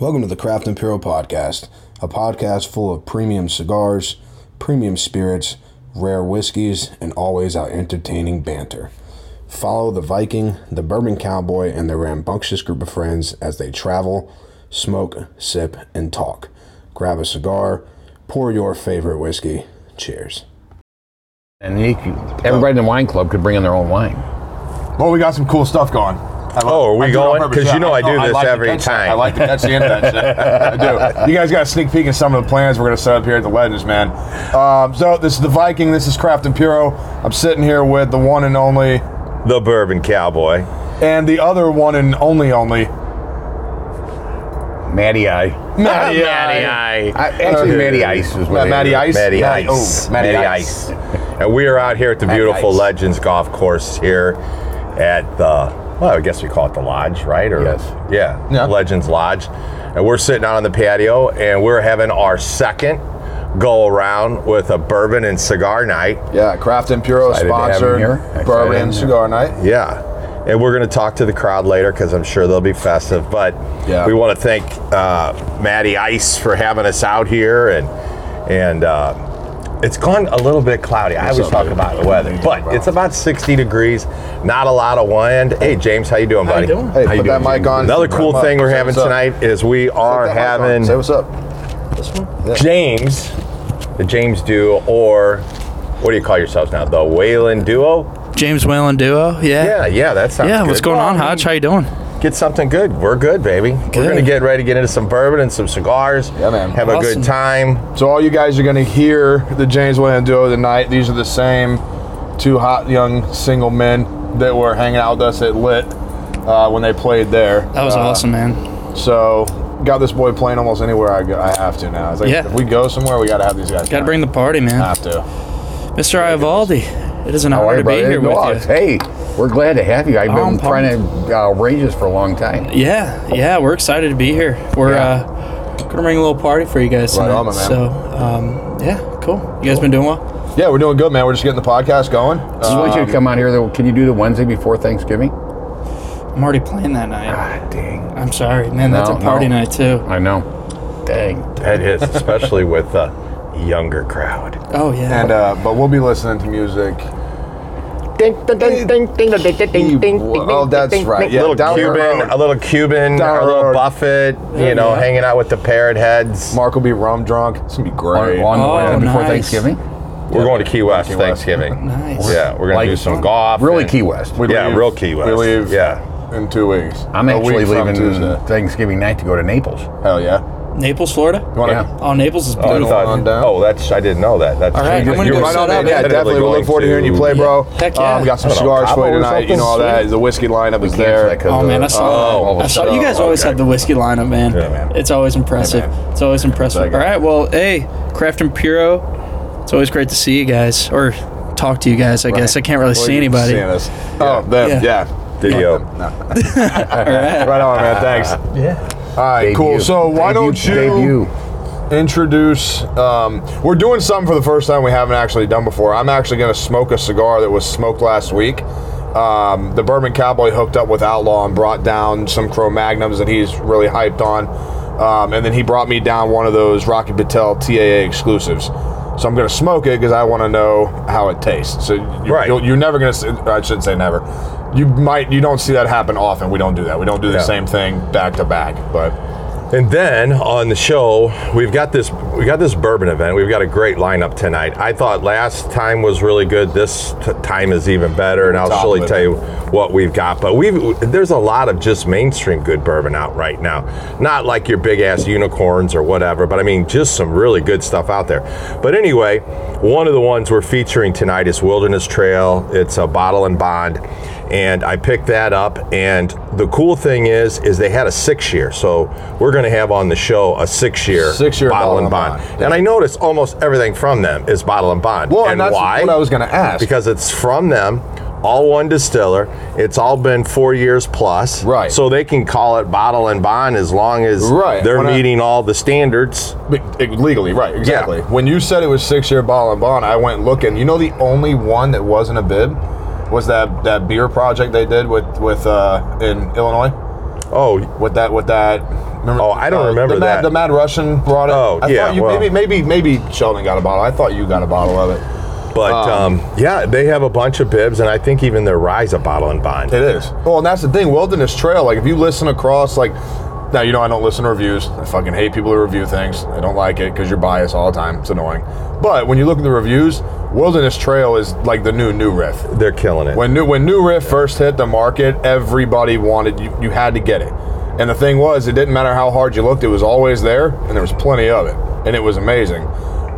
Welcome to the Craft and Puro podcast, a podcast full of premium cigars, premium spirits, rare whiskeys, and always our entertaining banter. Follow the Viking, the Bourbon Cowboy, and their rambunctious group of friends as they travel, smoke, sip, and talk. Grab a cigar, pour your favorite whiskey. Cheers. And everybody in the wine club could bring in their own wine. Well, we got some cool stuff going. Are we going? Because you know I do this every time. I like to catch the end of that shit. I do. You guys got a sneak peek at some of the plans we're going to set up here at the Legends, man. So this is the Viking. This is Craft and Puro. I'm sitting here with the one and only... the Bourbon Cowboy. And the other one and only... Maddie I. Actually, Maddie Ice is what it is. Maddie Ice. And we are out here at the beautiful Legends Golf Course here at the, well, I guess we call it the Lodge, right? Or, yes. Yeah, Legends Lodge. And we're sitting out on the patio, and we're having our second go around with a bourbon and cigar night. Yeah, Craft and Puro sponsored bourbon and cigar night. Yeah. And we're going to talk to the crowd later because I'm sure they'll be festive. But we want to thank Maddie Ice for having us out here. And it's gone a little bit cloudy. I always talk about the weather. But it's about 60 degrees, not a lot of wind. Hey, James, how you doing, buddy? How you doing? Hey, put that mic on. Another cool thing we're having tonight is we are having... Say what's up. This one? Yeah. James, the James Duo, or what do you call yourselves now? The Whalen Duo? James Whalen Duo, yeah, that sounds good. Yeah, what's going on, Hodge? How you doing? Get something good. We're good, baby. Good. We're going to get ready to get into some bourbon and some cigars. Yeah, man. Have a good time. So all you guys are going to hear the James Whalen Duo tonight. These are the same two hot young single men that were hanging out with us at Lit when they played there. That was awesome, man. So... got this boy playing almost anywhere I go. I have to now. It's like, if we go somewhere, we got to have these guys. Got to bring the party, man. I have to. Mr. Iavaldi, it is an honor to be here with you. Hey, we're glad to have you. I've been trying to arrange this for a long time. Yeah, we're excited to be here. We're going to bring a little party for you guys tonight. Right on, my man. So, cool. You guys been doing well? Yeah, we're doing good, man. We're just getting the podcast going. Just want you to come on here, though. Can you do the Wednesday before Thanksgiving? I'm already playing that night. Ah, dang. I'm sorry, man. That's a party night, too. I know. Dang. That is, especially with a younger crowd. Oh, yeah. And but we'll be listening to music. Oh, that's right. Yeah, a little Cuban, a little Buffett, hanging out with the Parrot Heads. Mark will be rum drunk. It's going to be great. Before Thanksgiving? We're going to Key West Thanksgiving. Nice. Yeah, we're going to do some golf. Really Key West. Yeah, real Key West. We leave. Yeah. In 2 weeks. I'm actually leaving Thanksgiving night to go to Naples. Hell yeah. Naples, Florida? Oh, Naples is beautiful. I didn't know that. That's all right. You're right on that. Yeah, definitely. We look forward to hearing you play, bro. Heck yeah. We got some cigars for you tonight. You know all that. The whiskey lineup is there. Oh, man, I saw that. You guys always have the whiskey lineup, man. Yeah, man. It's always impressive. All right, well, hey, Craft and Puro. It's always great to see you guys, or talk to you guys, I guess. I can't really see anybody. Oh, them, yeah. Video. No. Right on, man. Thanks. Yeah. All right, debut. Cool. So why don't you introduce... we're doing something for the first time we haven't actually done before. I'm actually going to smoke a cigar that was smoked last week. The Bourbon Cowboy hooked up with Outlaw and brought down some Cro-Magnons that he's really hyped on. And then he brought me down one of those Rocky Patel TAA exclusives. So I'm going to smoke it because I want to know how it tastes. So you're never going to... I shouldn't say never. You don't see that happen often. We don't do that. We don't do the same thing back to back. But and then on the show, we got this bourbon event. We've got a great lineup tonight. I thought last time was really good. This time is even better, and I'll surely tell you what we've got. But there's a lot of just mainstream good bourbon out right now. Not like your big ass unicorns or whatever, but I mean just some really good stuff out there. But anyway, one of the ones we're featuring tonight is Wilderness Trail. It's a bottle and bond. And I picked that up, and the cool thing is they had a 6-year, so we're going to have on the show a 6-year bottle and bond. Yeah. And I noticed almost everything from them is bottle and bond. Well, and that's why? What I was going to ask. Because it's from them, all one distiller. It's all been 4 years plus. Right. So they can call it bottle and bond as long as they're meeting all the standards. Legally, right, exactly. Yeah. When you said it was 6-year bottle and bond, I went looking. You know the only one that wasn't a bib? Was that beer project they did with in Illinois? Oh, with that Remember, oh, I don't remember the that. The Mad Russian brought it. Oh, I thought you, well, maybe Sheldon got a bottle. I thought you got a bottle of it. But, yeah, they have a bunch of bibs, and I think even their rye's a bottle and bond. It is. Well, and that's the thing. Wilderness Trail, like, if you listen across, like, now, you know, I don't listen to reviews. I fucking hate people who review things. I don't like it because you're biased all the time. It's annoying. But when you look at the reviews, Wilderness Trail is like the new Riff. They're killing it. When New Riff first hit the market, everybody wanted, you had to get it. And the thing was, it didn't matter how hard you looked. It was always there, and there was plenty of it. And it was amazing.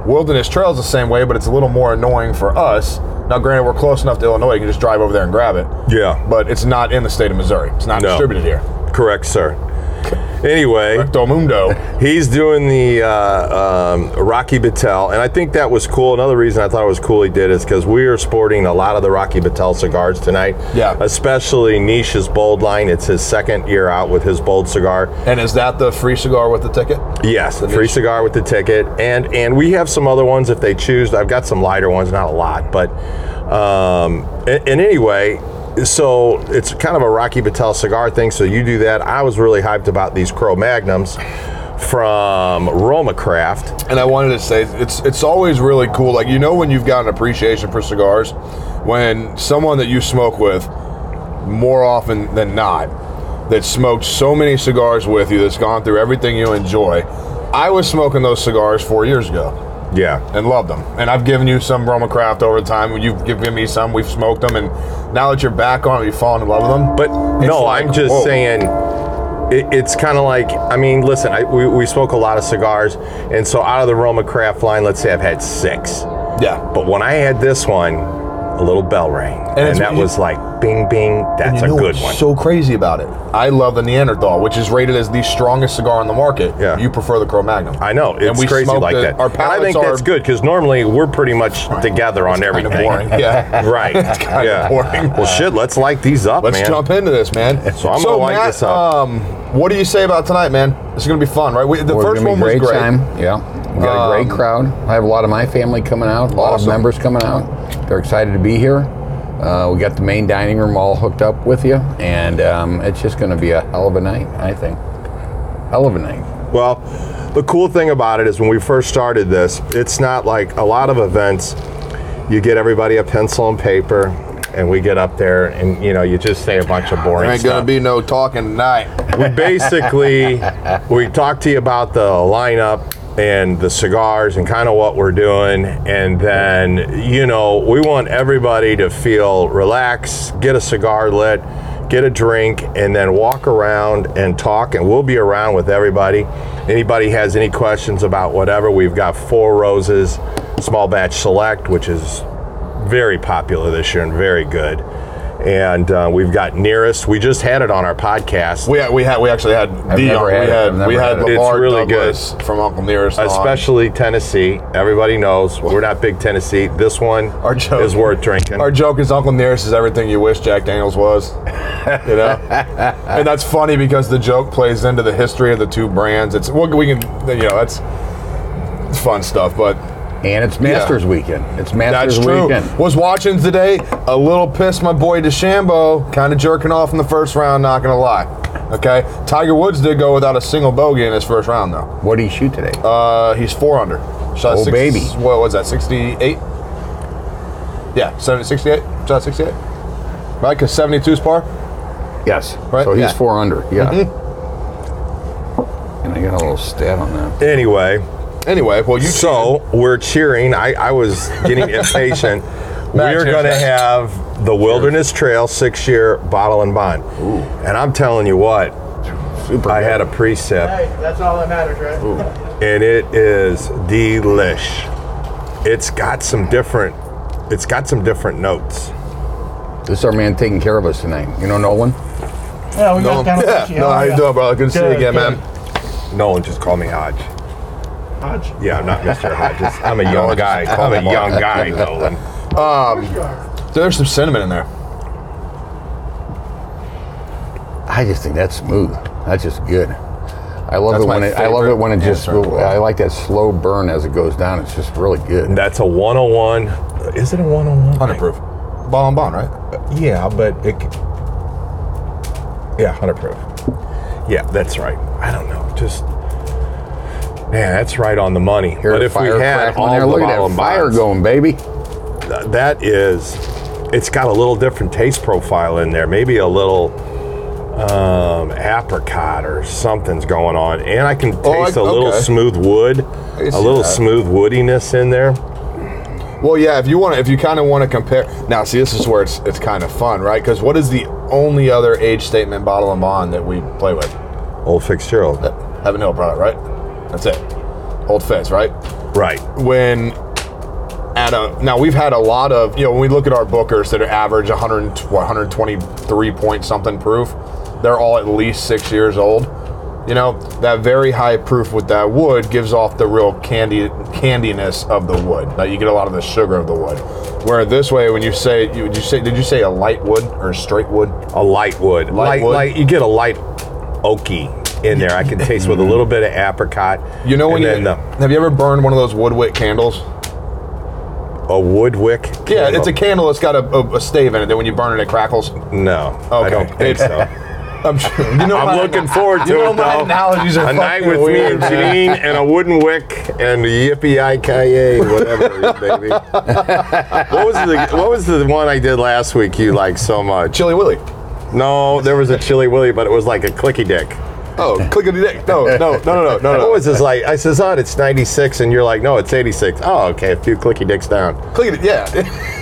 Wilderness Trail is the same way, but it's a little more annoying for us. Now, granted, we're close enough to Illinois, you can just drive over there and grab it. Yeah. But it's not in the state of Missouri. It's not distributed here. Correct, sir. Anyway, Correcto mundo. He's doing the Rocky Patel, and I think that was cool. Another reason I thought it was cool he did is because we are sporting a lot of the Rocky Patel cigars tonight. Yeah. Especially Nish's Bold line. It's his second year out with his Bold cigar. And is that the free cigar with the ticket? Yes, the free cigar with the ticket. And we have some other ones if they choose. I've got some lighter ones, not a lot, but anyway. So it's kind of a Rocky Patel cigar thing, so you do that. I was really hyped about these Cro-Magnons from Roma Craft. And I wanted to say, it's always really cool. Like, you know when you've got an appreciation for cigars, when someone that you smoke with, more often than not, that smoked so many cigars with you, that's gone through everything you enjoy. I was smoking those cigars 4 years ago. Yeah. And loved them. And I've given you some Roma Craft over the time. You've given me some. We've smoked them. And now that you're back on it, you've fallen in love with them. But no, like, I'm just saying, it's kind of like, I mean, listen, we smoke a lot of cigars. And so out of the Roma Craft line, let's say I've had 6. Yeah. But when I had this one, a little bell rang. And that was like, bing, bing, that's a good one. So crazy about it. I love the Neanderthal, which is rated as the strongest cigar on the market. Yeah. You prefer the Cro-Magnon. I know. It's crazy like that. Our palates, and I think that's good, because normally we're pretty much together on everything. Kind of boring. Yeah. Right. It's kind of boring. Well, shit, let's light these up, man. Let's jump into this, man. So I'm going to light this up. What do you say about tonight, man? It's going to be fun, right? The first one was great. Time. Yeah. We've got a great crowd. I have a lot of my family coming out, a lot of members coming out. They're excited to be here. We got the main dining room all hooked up with you, and it's just going to be a hell of a night, I think. Hell of a night. Well, the cool thing about it is when we first started this, it's not like a lot of events, you get everybody a pencil and paper, and we get up there, and you know, you just say a bunch of boring stuff. There ain't gonna be no talking tonight. We basically, we talk to you about the lineup and the cigars and kind of what we're doing, and then, you know, we want everybody to feel relaxed, get a cigar lit, get a drink, and then walk around and talk, and we'll be around with everybody. Anybody has any questions about whatever, we've got 4 roses, small batch select, which is very popular this year and very good. And we've got Nearest. We just had it on our podcast. We actually had we had Lamar really Douglas good. From Uncle Nearest, especially on. Tennessee. Everybody knows we're not big Tennessee. This one is worth drinking. Our joke is Uncle Nearest is everything you wish Jack Daniels was. You know, and that's funny because the joke plays into the history of the two brands. It's that's fun stuff, but. And it's Masters weekend. It's Masters weekend. That's true. Was watching today, a little pissed my boy DeChambeau, kind of jerking off in the first round, not going to lie. Okay? Tiger Woods did go without a single bogey in his first round, though. What did he shoot today? He's 4 under. Shot what was that, 68? Yeah, 68? Shot 68? Right? Because 72 is par? Yes. Right? So he's 4 under. Yeah. Mm-hmm. And I got a little stat on that. Anyway, well, we're cheering. I was getting impatient. We're going to have the Wilderness Trail 6-year bottle and bond. Ooh. And I'm telling you what, I had a pre-sip. Hey, that's all that matters, right? Ooh. And it is delish. It's got some different notes. This is our man taking care of us tonight. You know Nolan? Yeah, we got down. Yeah. No, how you doing, brother? Good to see you again, man. Nolan just called me Hodge. Hodge? Yeah, I'm not Mr. Hodges. I'm a young guy. I'm a young guy, Nolan. There's some cinnamon in there. I just think that's smooth. That's just good. I love it when it just. I like that slow burn as it goes down. It's just really good. That's a 101. Is it a 101? 100 proof. Ball and bond, right? Yeah, but it. Yeah, 100 proof. Yeah, that's right. I don't know. just, man, that's right on the money. Here's but if we had all there, the look at that fire bombs, going, baby. That is, it's got a little different taste profile in there. Maybe a little apricot or something's going on. And I can taste little smooth wood, a little smooth woodiness in there. Well, yeah, if you kind of want to compare. Now, see, this is where it's kind of fun, right? Because what is the only other age statement bottle and bond that we play with? Old Fitzgerald. Heaven Hill product, right? That's it. Old Fitz, right? Right. Now, we've had a lot of, when we look at our bookers that are average 123 point something proof, they're all at least 6 years old. That very high proof with that wood gives off the real candiness of the wood. Like you get a lot of the sugar of the wood. Where this way, when you say, did you say a light wood or a straight wood? A light wood. Light wood. You get a light oaky in there. I can taste with a little bit of apricot. Have you ever burned one of those wood wick candles? A wood wick candle? Yeah, it's a candle that's got a stave in it that when you burn it crackles. No. Okay. I don't think so. I'm sure. I'm looking forward to it, though. Analogies are a night with weird, me and Gene and a wooden wick and yippee-ki-yay, whatever, baby. What was the one I did last week you liked so much? Chili Willy. No, there was a Chili Willy, but it was like a clicky dick. Oh, clickety dick. No. What was this like? I says, it's 96, and you're like, no, it's 86. Oh, okay, a few clicky dicks down. Clickety, yeah.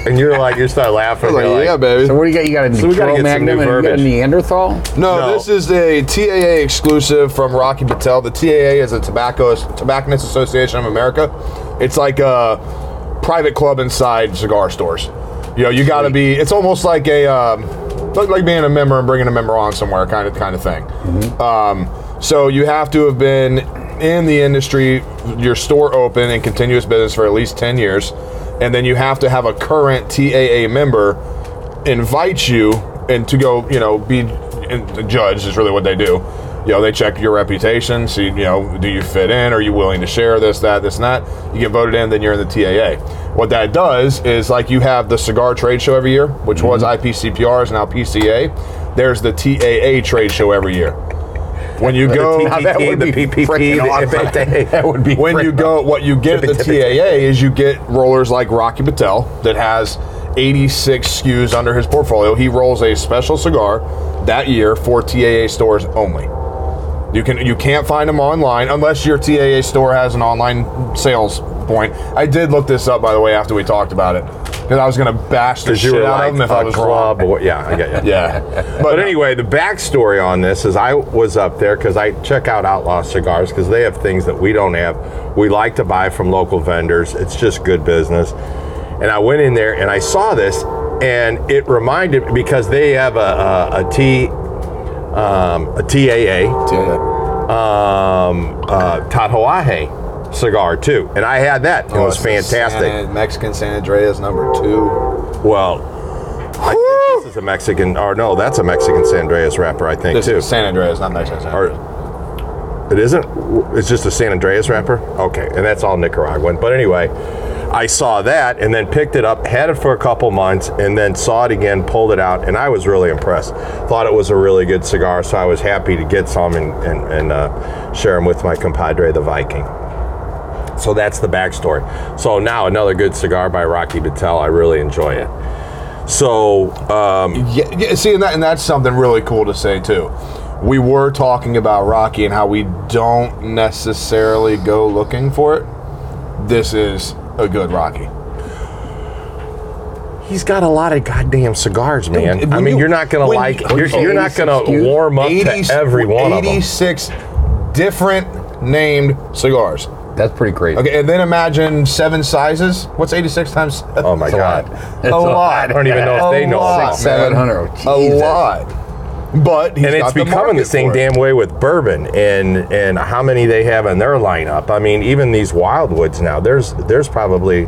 And you're like, you start laughing. Yeah, baby. So what do you got? You got a Cro-Magnon and you got a Neanderthal? No, this is a TAA exclusive from Rocky Patel. The TAA is a Tobacconists Association of America. It's like a private club inside cigar stores. You got to be, it's almost like a... like being a member and bringing a member on somewhere kind of thing. Mm-hmm. So you have to have been in the industry, your store open and continuous business for at least 10 years. And then you have to have a current TAA member invite you and to go, be a judge is really what they do. They check your reputation, see, do you fit in? Are you willing to share this, and that? You get voted in, then you're in the TAA. What that does is, like, you have the cigar trade show every year, which was IPCPRs, now PCA. There's the TAA trade show every year. When you go, the PPP, when you go, what you get at the TAA is you get rollers like Rocky Patel that has 86 SKUs under his portfolio. He rolls a special cigar that year for TAA stores only. You can't find them online unless your TAA store has an online sales point. I did look this up, by the way, after we talked about it, because I was going to bash the shit out of them if I was wrong. Yeah, I get you. Yeah. But anyway, the backstory on this is I was up there because I check out Outlaw Cigars because they have things that we don't have. We like to buy from local vendors. It's just good business. And I went in there and I saw this, and it reminded me because they have a TAA, Tatuaje cigar too, and I had that. It was fantastic. Mexican San Andreas #2. Well, I think this is a Mexican, or no, that's a Mexican San Andreas wrapper, I think, this too. This is San Andreas, not Mexican San Andreas. It isn't? It's just a San Andreas wrapper? Okay, and that's all Nicaraguan. But anyway, I saw that and then picked it up, had it for a couple months, and then saw it again, pulled it out, and I was really impressed. Thought it was a really good cigar, so I was happy to get some and share them with my compadre, the Viking. So that's the backstory. So now another good cigar by Rocky Patel. I really enjoy it. So... see, and that's something really cool to say, too. We were talking about Rocky and how we don't necessarily go looking for it. This is... a good Rocky. He's got a lot of goddamn cigars, man. Dude, you're not gonna you're not gonna warm up to every one of them. 86 different named cigars. That's pretty crazy. Okay, and then imagine 7 sizes. What's 86 times? Oh my god, a lot. I don't even know if they know. 600-700. A lot. But he's and it's becoming the same damn way with bourbon and how many they have in their lineup. I mean, even these Wildwoods now, there's probably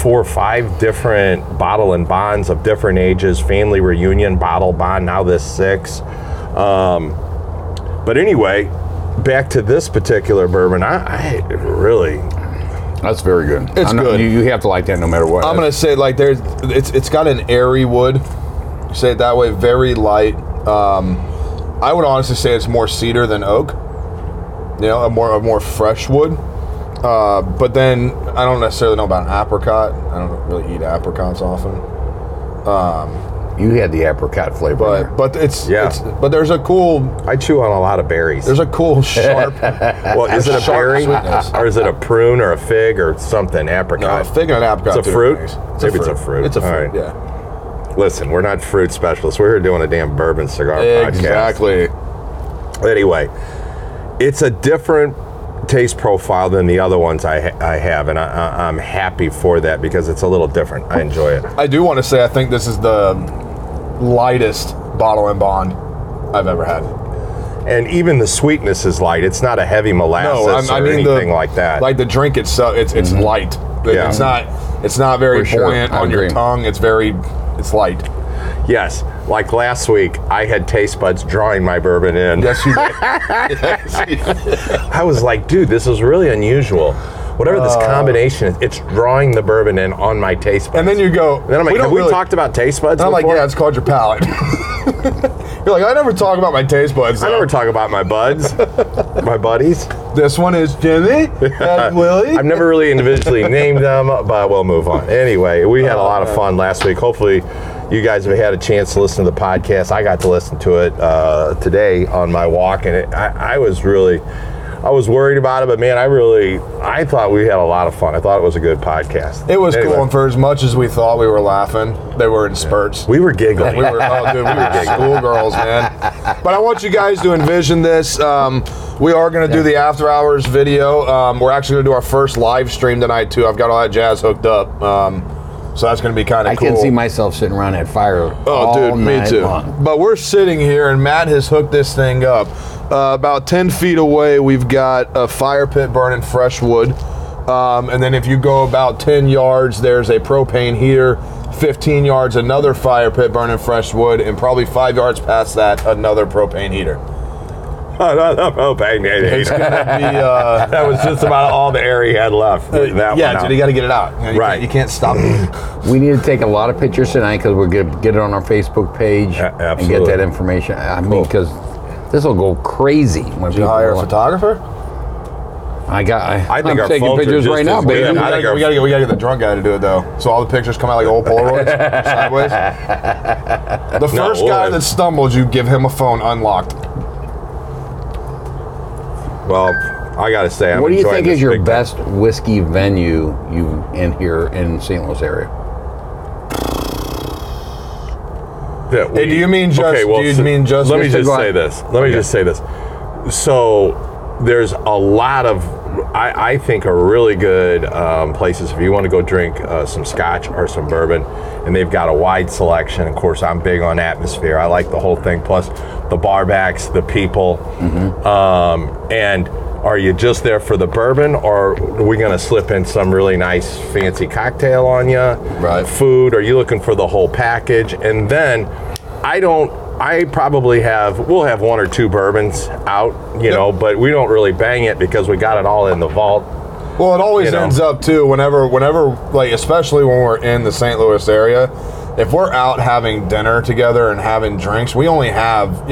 4 or 5 different bottle and bonds of different ages, family reunion, bottle bond, now this 6. But anyway, back to this particular bourbon, I really... That's very good. It's good. You have to like that no matter what. I'm going to say, like, it's got an airy wood, say it that way, very light. I would honestly say it's more cedar than oak. you know, a more fresh wood. But then I don't necessarily know about an apricot. I don't really eat apricots often. You had the apricot flavor, but it's but there's a cool. I chew on a lot of berries. There's a cool sharp. Well, is it a berry sweetness, or is it a prune or a fig or something? Apricot. No, a fig and an apricot. It's a fruit. Maybe it's a fruit. It's a fruit. Right. Yeah. Listen, we're not fruit specialists. We're here doing a damn bourbon cigar podcast. Exactly. Anyway, it's a different taste profile than the other ones I have, and I'm happy for that because it's a little different. I enjoy it. I do want to say I think this is the lightest bottle and bond I've ever had, and even the sweetness is light. It's not a heavy molasses or anything like that. Like the drink itself, it's mm-hmm. light. Yeah. It's not very buoyant on your tongue. It's light. Yes, like last week, I had taste buds drawing my bourbon in. Yes, you did. I was like, dude, this is really unusual. Whatever this combination is, it's drawing the bourbon in on my taste buds. And then you go, and then I'm like, have we talked about taste buds before? I'm like, yeah, it's called your palate. You're like, I never talk about my taste buds. I never talk about my buds, my buddies. This one is Jimmy and Willie. I've never really individually named them, but we'll move on. Anyway, we had a lot of fun last week. Hopefully, you guys have had a chance to listen to the podcast. I got to listen to it today on my walk, and I was worried about it, but man, I thought we had a lot of fun. I thought it was a good podcast. It was cool, and for as much as we thought we were laughing, they were in spurts. We were giggling. We were schoolgirls, man. But I want you guys to envision this. We are going to do the after hours video. We're actually going to do our first live stream tonight, too. I've got all that jazz hooked up. So that's going to be kind of cool. I can see myself sitting around that fire all night long. But we're sitting here, and Matt has hooked this thing up. About 10 feet away, we've got a fire pit burning fresh wood. And then if you go about 10 yards, there's a propane heater. 15 yards, another fire pit burning fresh wood. And probably 5 yards past that, another propane heater. Another propane heater. It's going to be... that was just about all the air he had left. Dude, you got to get it out. You know, you can't stop it. We need to take a lot of pictures tonight because we're going to get it on our Facebook page and get that information. I mean, because... This will go crazy. Did you hire a photographer? I'm taking pictures right now, baby. We gotta get the drunk guy to do it though. So all the pictures come out like old Polaroids sideways. The first guy that stumbles, you give him a phone unlocked. Well, I gotta say, I'm enjoying this. What do you think is your best whiskey venue you in here in St. Louis area? Let me just say this. So there's a lot of, I think, are really good places if you want to go drink some scotch or some bourbon, and they've got a wide selection. Of course, I'm big on atmosphere. I like the whole thing, plus the bar backs, the people, mm-hmm. And are you just there for the bourbon, or are we going to slip in some really nice fancy cocktail on you? Right. Food? Are you looking for the whole package? And then we'll have one or two bourbons out, you know, but we don't really bang it because we got it all in the vault. Well, it always ends up too, whenever, like, especially when we're in the St. Louis area, if we're out having dinner together and having drinks, we only have,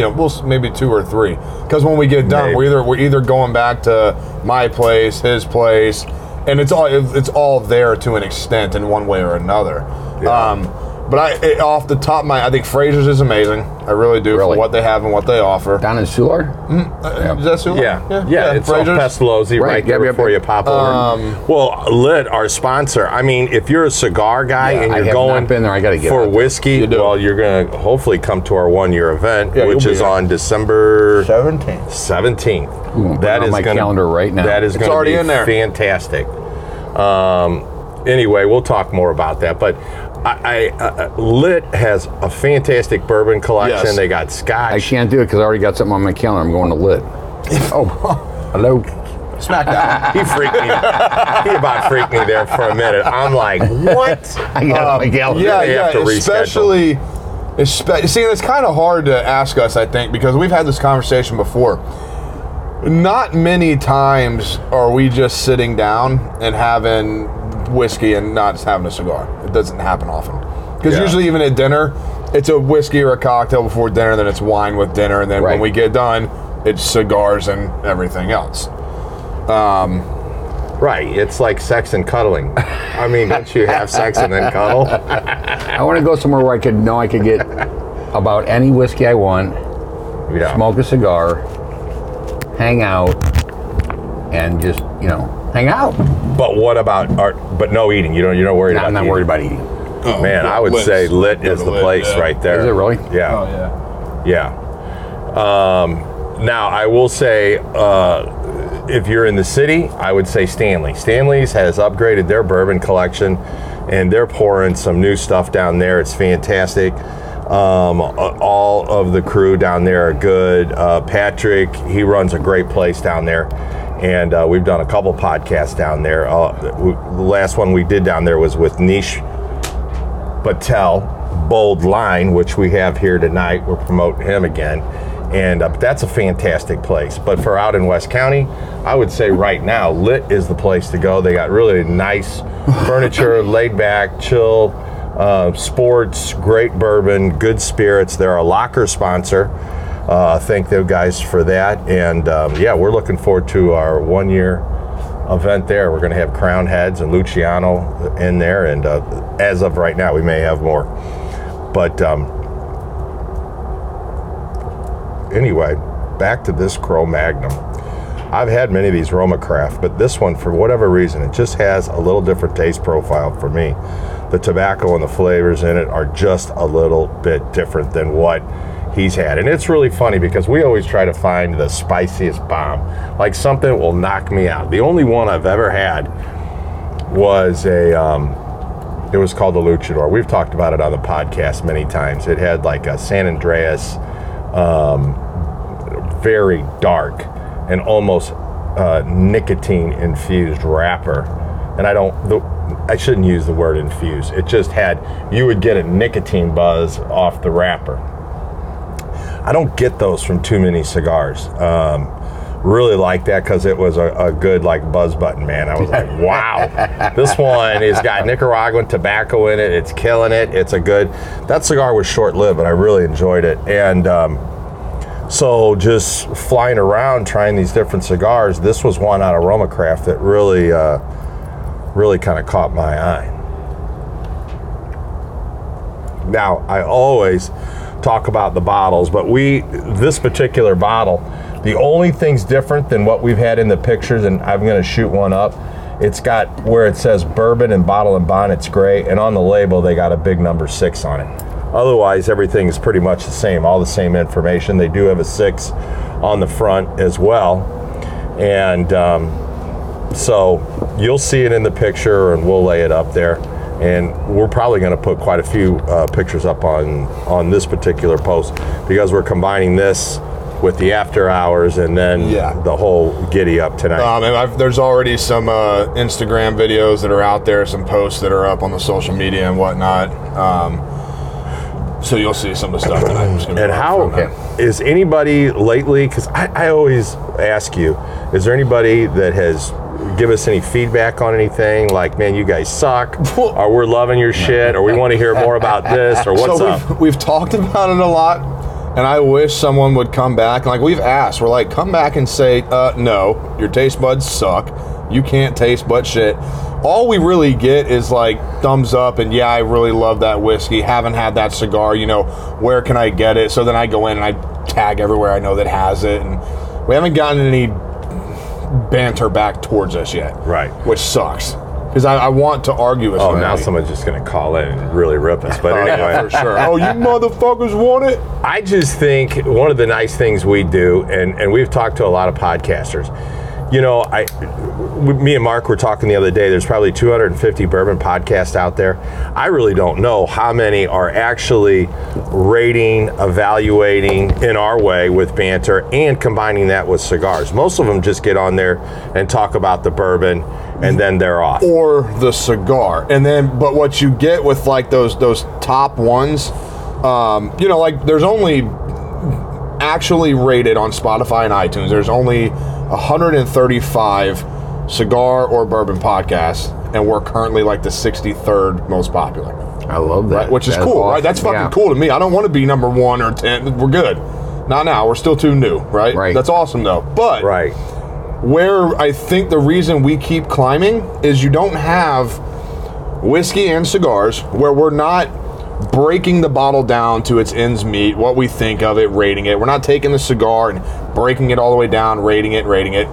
maybe 2 or 3. Because when we get done, we're either going back to my place, his place, and it's all there to an extent in one way or another. Yeah. But off the top of my head, I think Fraser's is amazing. I really do for what they have and what they offer. Down in Soulard? Is that Soulard? Yeah. It's Fraser's. Off Pestalozzi right there before you pop over. Well, Lit, our sponsor. I mean, if you're a cigar guy and you're going for whiskey, you're going to hopefully come to our one-year event, which is on December 17th. That is on my calendar right now. That is going to be fantastic. Anyway, we'll talk more about that, but... Lit has a fantastic bourbon collection. Yes. They got scotch. I can't do it because I already got something on my calendar. I'm going to Lit. Oh, hello. Smack that. He freaked me. He about freaked me there for a minute. I'm like, what? I got my calendar. Yeah, especially. See, it's kind of hard to ask us, I think, because we've had this conversation before. Not many times are we just sitting down and having whiskey and not just having a cigar. It doesn't happen often because usually even at dinner it's a whiskey or a cocktail before dinner, then it's wine with dinner, and then when we get done it's cigars and everything else. Right, it's like sex and cuddling. I mean, don't you have sex and then cuddle? I want to go somewhere where I could know I could get about any whiskey I want, yeah. Smoke a cigar, hang out, and just, you know, hang out. But what about but no eating? You're not worried about eating? I'm not worried about eating. Oh, man, I would say Lit is the place right there. Is it really? Yeah. Oh, yeah. Yeah. Now, I will say... if you're in the city, I would say Stanley. Stanley's has upgraded their bourbon collection, and they're pouring some new stuff down there. It's fantastic. All of the crew down there are good. Patrick, he runs a great place down there, and we've done a couple podcasts down there. The last one we did down there was with Nish Patel, Bold Line, which we have here tonight. We're promoting him again. And that's a fantastic place. But for out in West County, I would say right now, Lit is the place to go. They got really nice furniture, laid back, chill, sports, great bourbon, good spirits. They're a locker sponsor. Thank those guys for that. And yeah, we're looking forward to our 1 year event there. We're going to have Crown Heads and Luciano in there. And as of right now, we may have more. But... anyway, back to this Cro-Magnon. I've had many of these Roma Craft, but this one, for whatever reason, it just has a little different taste profile for me. The tobacco and the flavors in it are just a little bit different than what he's had. And it's really funny because we always try to find the spiciest bomb. Like something that will knock me out. The only one I've ever had was a... it was called the Luchador. We've talked about it on the podcast many times. It had like a San Andreas... very dark and almost nicotine infused wrapper, and I shouldn't use the word infused. It just had, you would get a nicotine buzz off the wrapper. I don't get those from too many cigars. Really like that because it was a good like buzz button, man. I was like, wow, this one has got Nicaraguan tobacco in it. It's killing it. It's a good, that cigar was short-lived, but I really enjoyed it. And so just flying around trying these different cigars, this was one out of Roma Craft that really, really kind of caught my eye. Now, I always talk about the bottles, but this particular bottle, the only thing's different than what we've had in the pictures, and I'm going to shoot one up. It's got where it says bourbon and bottle and bond, it's gray, and on the label they got a big number 6 on it. Otherwise, everything is pretty much the same, all the same information. They do have a 6 on the front as well. And so you'll see it in the picture, and we'll lay it up there. And we're probably going to put quite a few pictures up on this particular post because we're combining this with the after hours and then the whole giddy up tonight. And there's already some Instagram videos that are out there, some posts that are up on the social media and whatnot. So you'll see some of the stuff tonight. And how is anybody lately, because I always ask you, is there anybody that has give us any feedback on anything like, man, you guys suck, or we're loving your shit, or we want to hear more about this, or what's up? We've talked about it a lot. And I wish someone would come back. Like, we've asked. We're like, come back and say, no, your taste buds suck. You can't taste but shit. All we really get is, like, thumbs up and, yeah, I really love that whiskey. Haven't had that cigar. You know, where can I get it? So then I go in and I tag everywhere I know that has it. And we haven't gotten any banter back towards us yet. Right. Which sucks. Because I want to argue with somebody. Now someone's just going to call in and really rip us. But anyway. Yeah, for sure. You motherfuckers want it? I just think one of the nice things we do, and we've talked to a lot of podcasters. You know, me and Mark were talking the other day. There's probably 250 bourbon podcasts out there. I really don't know how many are actually rating, evaluating in our way with banter and combining that with cigars. Most of them just get on there and talk about the bourbon, and then they're off. Or the cigar. And then, but what you get with like those top ones, you know, like there's only actually rated on Spotify and iTunes. There's only 135 cigar or bourbon podcasts, and we're currently like the 63rd most popular. I love that. Right? Which is cool, awesome. Right? That's fucking cool to me. I don't want to be number 1 or 10. We're good. Not now. We're still too new, right? That's awesome, though. But where I think the reason we keep climbing is you don't have whiskey and cigars where we're not breaking the bottle down to its ends meet, what we think of it, rating it. We're not taking the cigar and breaking it all the way down, rating it.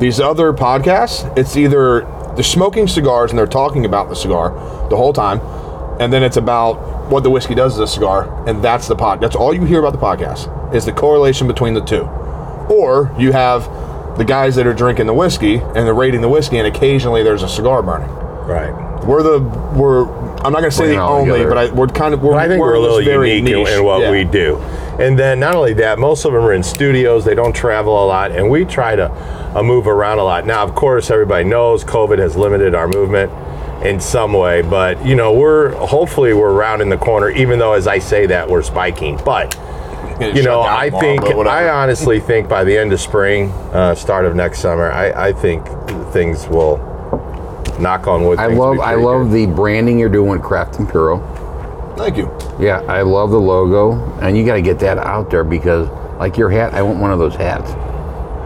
These other podcasts, it's either they're smoking cigars and they're talking about the cigar the whole time, and then it's about what the whiskey does to the cigar, and that's the pod. That's all you hear about the podcast, is the correlation between the two. Or you have the guys that are drinking the whiskey and they're rating the whiskey, and occasionally there's a cigar burning. Right. I'm not going to say the only, together. But I think we're a little unique in what we do. And then not only that, most of them are in studios. They don't travel a lot, and we try to move around a lot. Now, of course, everybody knows COVID has limited our movement in some way, but you know, hopefully we're rounding the corner. Even though, as I say that, we're spiking, but you know, I honestly think by the end of spring, start of next summer, I think things will. Knock on wood. I love the branding you're doing with Craft and Puro. Thank you. Yeah, I love the logo, and you got to get that out there because, like your hat, I want one of those hats.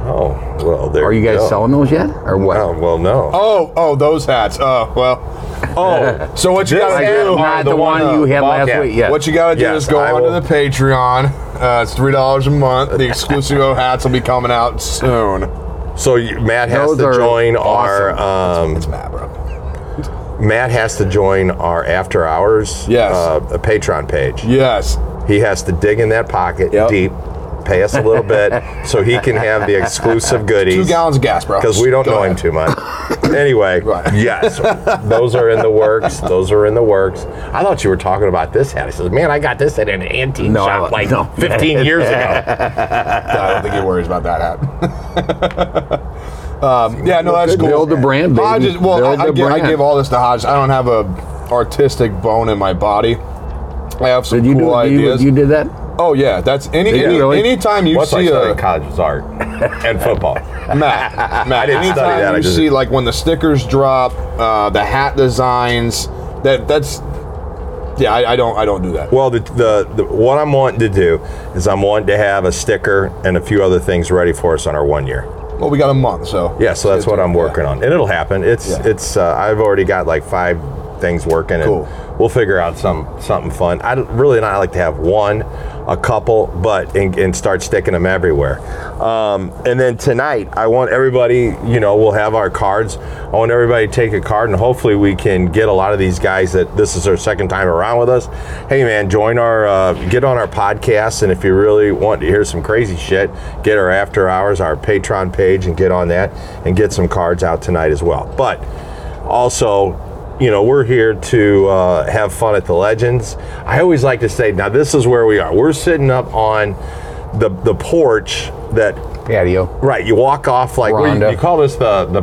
Oh, well, there. Are you guys selling those yet, or what? No, well, no. Oh, those hats. So what you got to do? Not the one you had last week. Yeah. What you got to do is go onto the Patreon. It's $3 a month. The exclusive hats will be coming out soon. So Matt has to join our. It's Matt, bro. Matt has to join our after hours. Yes. A Patreon page. Yes. He has to dig in that pocket deep, pay us a little bit, so he can have the exclusive goodies. 2 gallons of gas, bro. Because we don't know him too much. Anyway, yes, those are in the works. I thought you were talking about this hat. I said, man, I got this at an antique shop 15 years ago. I don't think he worries about that hat. That's cool. Build the brand, baby. Hodges, I give all this to Hodge. I don't have a artistic bone in my body. I have some cool ideas. You did that? Oh yeah, that's anytime you see a college art and football. Matt, I didn't study that. I see like when the stickers drop, the hat designs. I don't do that. Well, the what I'm wanting to do is I'm wanting to have a sticker and a few other things ready for us on our 1 year. Well, we got a month, so so that's what I'm working on, and it'll happen. It's I've already got like 5 things working. Cool. We'll figure out something fun. I really not like to have a couple, but and start sticking them everywhere. And then tonight, I want everybody, we'll have our cards. I want everybody to take a card, and hopefully we can get a lot of these guys that this is their second time around with us. Hey, man, join our, get on our podcast, and if you really want to hear some crazy shit, get our after hours, our Patreon page, and get on that, and get some cards out tonight as well. But also, we're here to have fun at the Legends. I always like to say, now this is where we are. We're sitting up on the porch that patio. Right, you walk off like you call this the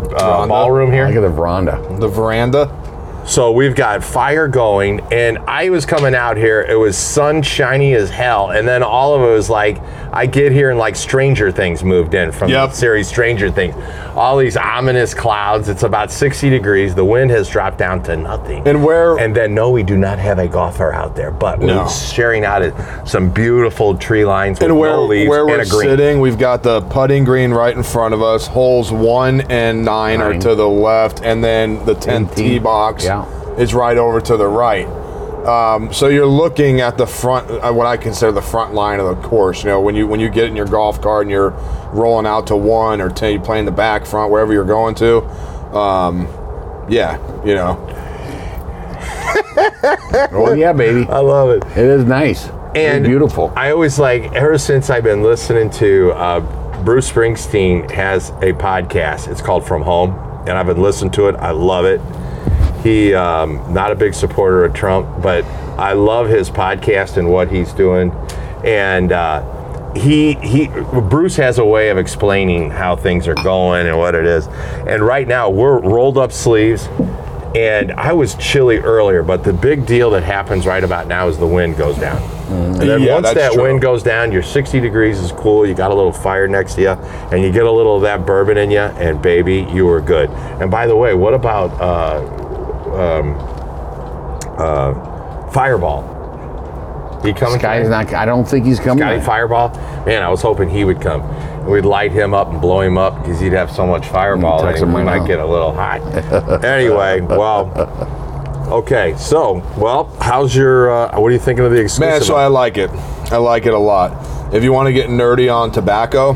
ballroom here. Look at the veranda. The veranda. So we've got fire going, and I was coming out here. It was sunshiny as hell, and then all of it was like I get here and like Stranger Things moved in from the series Stranger Things. All these ominous clouds. It's about 60 degrees. The wind has dropped down to nothing. We do not have a golfer out there, but we're sharing out some beautiful tree lines with no leaves and a green. And where we're sitting, we've got the putting green right in front of us. Holes 1 and 9 are to the left, and then the 10th tee box is right over to the right. So you're looking at the front, what I consider the front line of the course. When you get in your golf cart and you're rolling out to 1 or 10, you play in the back, front, wherever you're going to. Well, yeah, baby. I love it. It is nice and beautiful. I always ever since I've been listening to Bruce Springsteen has a podcast. It's called From Home, and I've been listening to it. I love it. He not a big supporter of Trump, but I love his podcast and what he's doing. And Bruce has a way of explaining how things are going and what it is. And right now we're rolled up sleeves, and I was chilly earlier, but the big deal that happens right about now is the wind goes down. Mm-hmm. And then once that wind goes down, your 60 degrees is cool, you got a little fire next to you, and you get a little of that bourbon in you, and baby, you are good. And by the way, what about Fireball? He coming? I don't think he's coming. Scotty Fireball? Man, I was hoping he would come. We'd light him up and blow him up because he'd have so much fireball in him, we might get a little hot. Anyway, well... Okay, so, well, how's your, what are you thinking of the exclusive? Man, so I like it. I like it a lot. If you want to get nerdy on tobacco,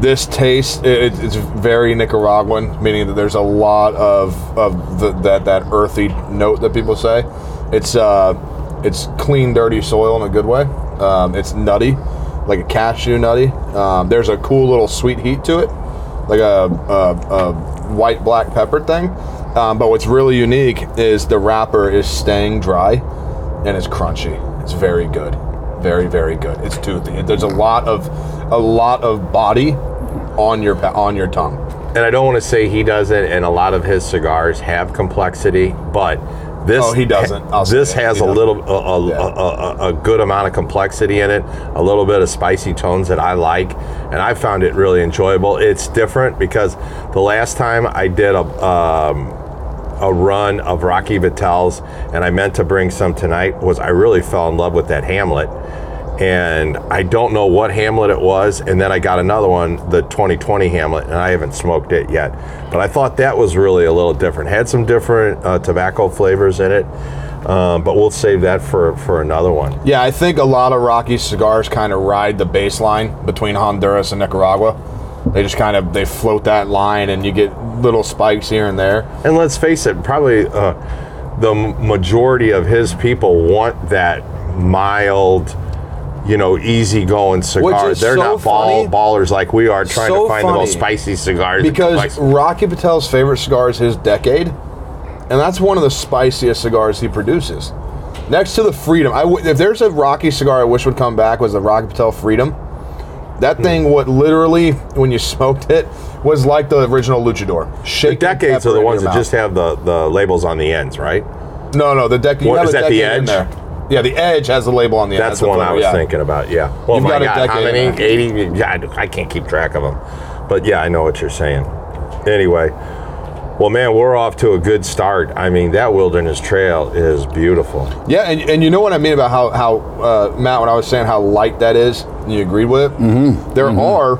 this taste, it's very Nicaraguan, meaning that there's a lot of that earthy note that people say. It's clean, dirty soil in a good way. It's nutty, like a cashew nutty. There's a cool little sweet heat to it, like a white black pepper thing. But what's really unique is the wrapper is staying dry, and it's crunchy. It's very good, very, very good. It's toothy. There's a lot of body on your tongue. And I don't want to say he doesn't, and a lot of his cigars have complexity, but this he doesn't. This has a little a good amount of complexity in it, a little bit of spicy tones that I like, and I found it really enjoyable. It's different because the last time I did a run of Rocky Patel's, and I meant to bring some tonight, was I really fell in love with that Hamlet, and I don't know what Hamlet it was, and then I got another one, the 2020 Hamlet, and I haven't smoked it yet, but I thought that was really a little different, had some different tobacco flavors in it, but we'll save that for another one. Yeah, I think a lot of Rocky cigars kind of ride the baseline between Honduras and Nicaragua. They just kind of, they float that line, and you get little spikes here and there. And let's face it, probably the majority of his people want that mild, easygoing cigar. They're so not ballers like we are trying to find the most spicy cigars. Because Rocky Patel's favorite cigar is his Decade, and that's one of the spiciest cigars he produces. Next to the Freedom, if there's a Rocky cigar I wish would come back, was the Rocky Patel Freedom. That thing, what literally, when you smoked it, was like the original Luchador. Shaking the Decades are the ones that just have the labels on the ends, right? No, the Decade. Is that the Edge? Yeah, the Edge has the label on the end. That's the one I was thinking about, yeah. Well, my God, how many? 80? I can't keep track of them. But yeah, I know what you're saying. Anyway, well, man, we're off to a good start. I mean, that Wilderness Trail is beautiful. Yeah, and you know what I mean about how Matt, when I was saying how light that is, you agreed with it? Mm-hmm. There are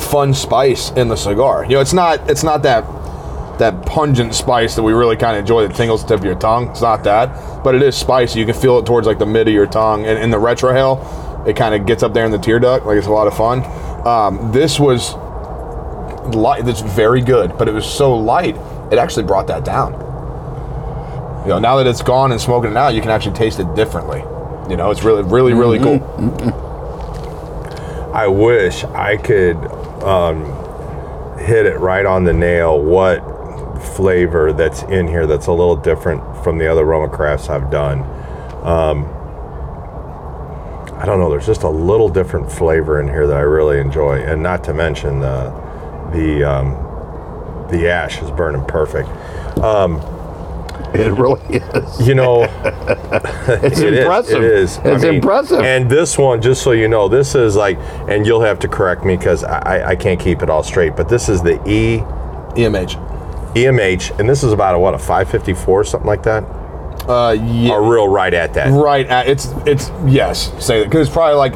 fun spice in the cigar. It's not that pungent spice that we really kind of enjoy that tingles the tip of your tongue. It's not that, but it is spicy. You can feel it towards like the mid of your tongue, and in the retrohale, it kind of gets up there in the tear duct. Like, it's a lot of fun. This was light. That's very good, but it was so light, it actually brought that down. Now that it's gone and smoking it out, you can actually taste it differently. It's really, really, really cool. I wish I could hit it right on the nail what flavor that's in here that's a little different from the other Roma Crafts I've done. I don't know, there's just a little different flavor in here that I really enjoy, and not to mention the ash is burning perfect. It really is. It's impressive. It is. It's impressive. And this one, just so you know, this is like, and you'll have to correct me because I can't keep it all straight, but this is the EMH, and this is about a 554, something like that? Yeah. Or real right at that. Right at, it's yes, say that, because it's probably like,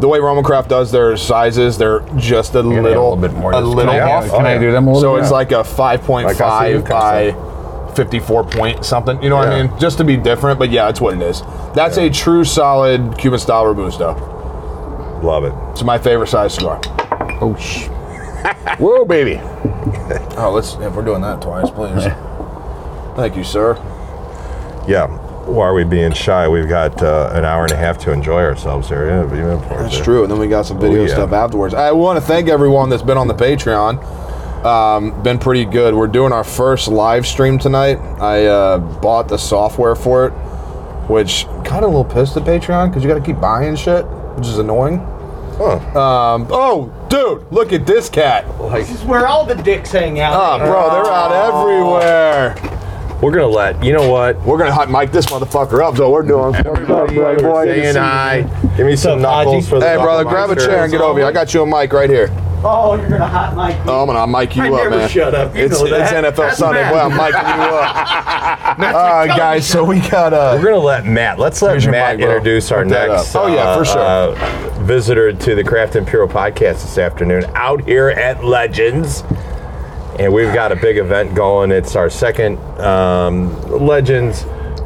the way Roma Craft does their sizes, they're just a little bit more off. Can I do them a little bit? So it's like a 5.5 by 54 point something, what I mean? Just to be different, but yeah, it's what it is. That's a true solid Cuban style Robusto. Love it. It's my favorite size cigar. Oh, shh. Whoa, baby. If we're doing that twice, please. Thank you, sir. Yeah, why are we being shy? We've got an hour and a half to enjoy ourselves here. That's true, and then we got some video stuff afterwards. I want to thank everyone that's been on the Patreon. Been pretty good. We're doing our first live stream tonight. I bought the software for it, which kind of a little pissed at Patreon because you got to keep buying shit, which is annoying. Dude, look at this cat. This is where all the dicks hang out. They're out everywhere. We're going to we're going to hot mic this motherfucker up, so we're doing. Everybody, right, boy, saying hi. Give me some knuckles for the Hey, brother, grab a chair and get over here. I got you a mic right here. Oh, you're going to hot mic me. Oh, I'm going to mic you up, man. Shut up. It's NFL That's Sunday. Boy, I'm micing you up. All right, guys, so we got... We're going to let Matt introduce our next... for sure. visitor to the Craft and Puro podcast this afternoon out here at Legends. And we've got a big event going. It's our second Legends,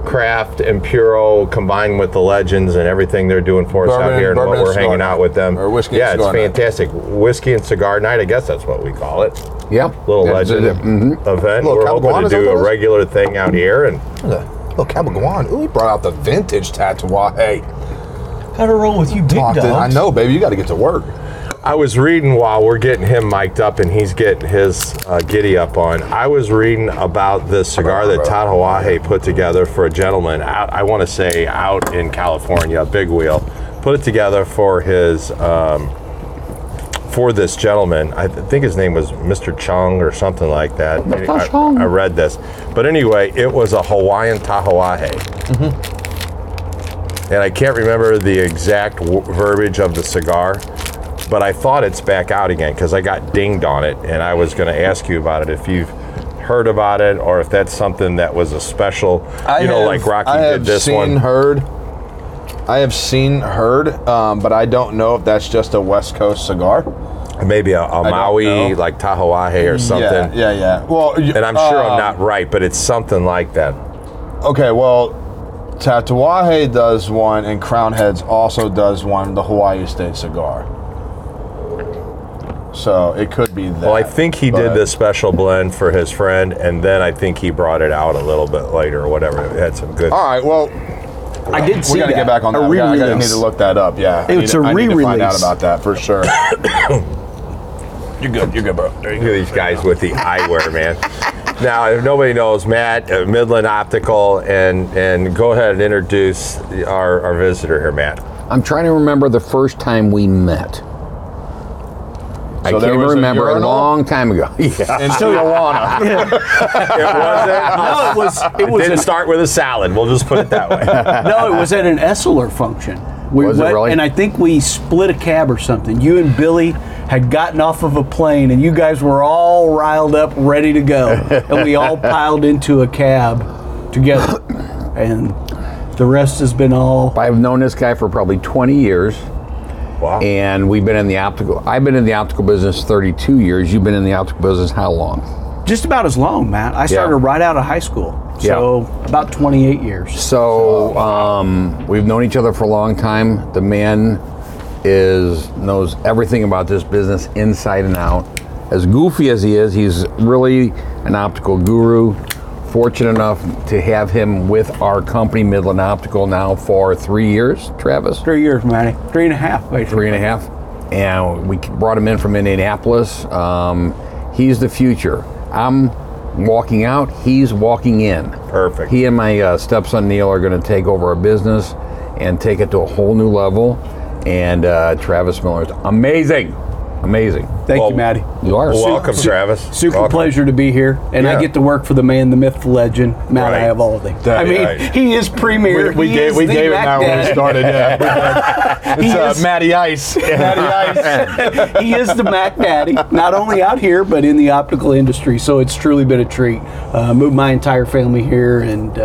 Craft and Puro combined with the Legends and everything they're doing for us out here and what we're hanging out with them. Or whiskey and cigar night. Yeah, it's fantastic. Whiskey and cigar night, I guess that's what we call it. Yeah. Little Legend event. We're hoping to do a regular thing out here. And little Cabaiguan. Ooh, he brought out the vintage Tatuaje. How to roll with you big dogs. I know, baby. You got to get to work. I was reading while we're getting him mic'd up and he's getting his giddy up on. I was reading about this cigar that Tatuaje put together for a gentleman out, I want to say out in California, Big Wheel. Put it together for his, for this gentleman. I think his name was Mr. Chung or something like that. I read this. But anyway, it was a Hawaiian Tatuaje. Mm-hmm. And I can't remember the exact verbiage of the cigar. But I thought it's back out again because I got dinged on it, and I was going to ask you about it if you've heard about it or if that's something that was a special. Like Rocky did this one. I have seen, heard, but I don't know if that's just a West Coast cigar. Maybe a Maui, like Tatuaje or something. Yeah. Well, and I'm sure I'm not right, but it's something like that. Okay, well, Tatuaje does one, and Crown Heads also does one, the Hawaii State cigar. So it could be that. Well, I think he did this special blend for his friend, and then I think he brought it out a little bit later or whatever. It had some good. All right, well, I did see that. We got to get back on that. I need to look that up, yeah. It's a re-release. I need to find out about that for sure. You're good, bro. There you go. Look at these guys with the eyewear, man. Now, if nobody knows, Matt, Midland Optical, and go ahead and introduce our visitor here, Matt. I'm trying to remember the first time we met. So I can't remember a long time ago. Yeah. And so Joanna. It wasn't. No, it was. It didn't start with a salad. We'll just put it that way. No, it was at an Essler function. Really? And I think we split a cab or something. You and Billy had gotten off of a plane, and you guys were all riled up, ready to go, and we all piled into a cab together. And the rest has been all. I've known this guy for probably 20 years. Wow. And we've been in the optical. I've been in the optical business 32 years. You've been in the optical business how long? Just about as long, Matt. I started right out of high school. So about 28 years. So we've known each other for a long time. The man knows everything about this business inside and out. As goofy as he is, he's really an optical guru. Fortunate enough to have him with our company, Midland Optical, now for 3 years, Travis? 3 years, Maddie. 3.5, basically. 3.5. And we brought him in from Indianapolis. He's the future. I'm walking out. He's walking in. Perfect. He and my stepson, Neil, are going to take over our business and take it to a whole new level. And Travis Miller is amazing. Thank you, Maddie. You are welcome, Travis. Super welcome. Pleasure to be here, and I get to work for the man, the myth, the legend, Matt Iavaldi. He is premier. We gave it now when we started. Yeah. It's Matty Ice. He is the Mac Daddy, not only out here but in the optical industry. So it's truly been a treat. Moved my entire family here, and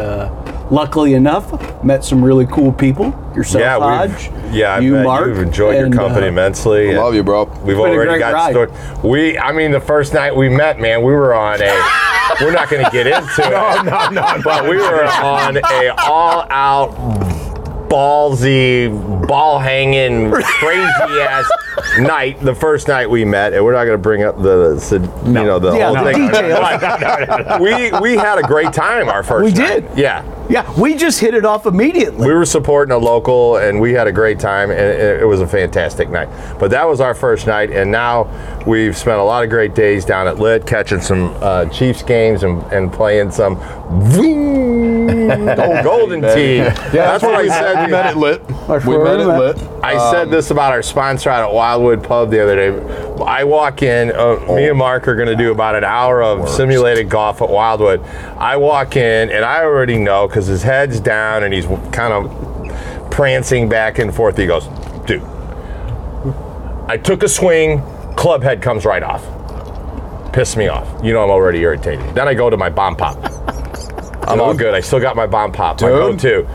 luckily enough, met some really cool people. Yourself, Hodge. Mark. You've enjoyed your company immensely. I love you, bro. We've already got started. The first night we met, man, we were on a... We're not going to get into it. No. But we were on a all-out, ballsy, ball-hanging, crazy-ass... night, the first night we met, and we're not going to bring up the whole thing. We had a great time our first night. We did. Yeah. We just hit it off immediately. We were supporting a local, and we had a great time, and it was a fantastic night. But that was our first night, and now we've spent a lot of great days down at Lit, catching some Chiefs games and playing some Golden Tee. That's what I said. We met at Lit. I said this about our sponsor out at Wildwood Pub the other day. I walk in. Me and Mark are going to do about an hour of simulated golf at Wildwood. I walk in, and I already know because his head's down and he's kind of prancing back and forth. He goes, "Dude, I took a swing. Club head comes right off. Pissed me off. You know I'm already irritated." Then I go to my bomb pop. I'm all good. I still got my bomb pop. My go-to.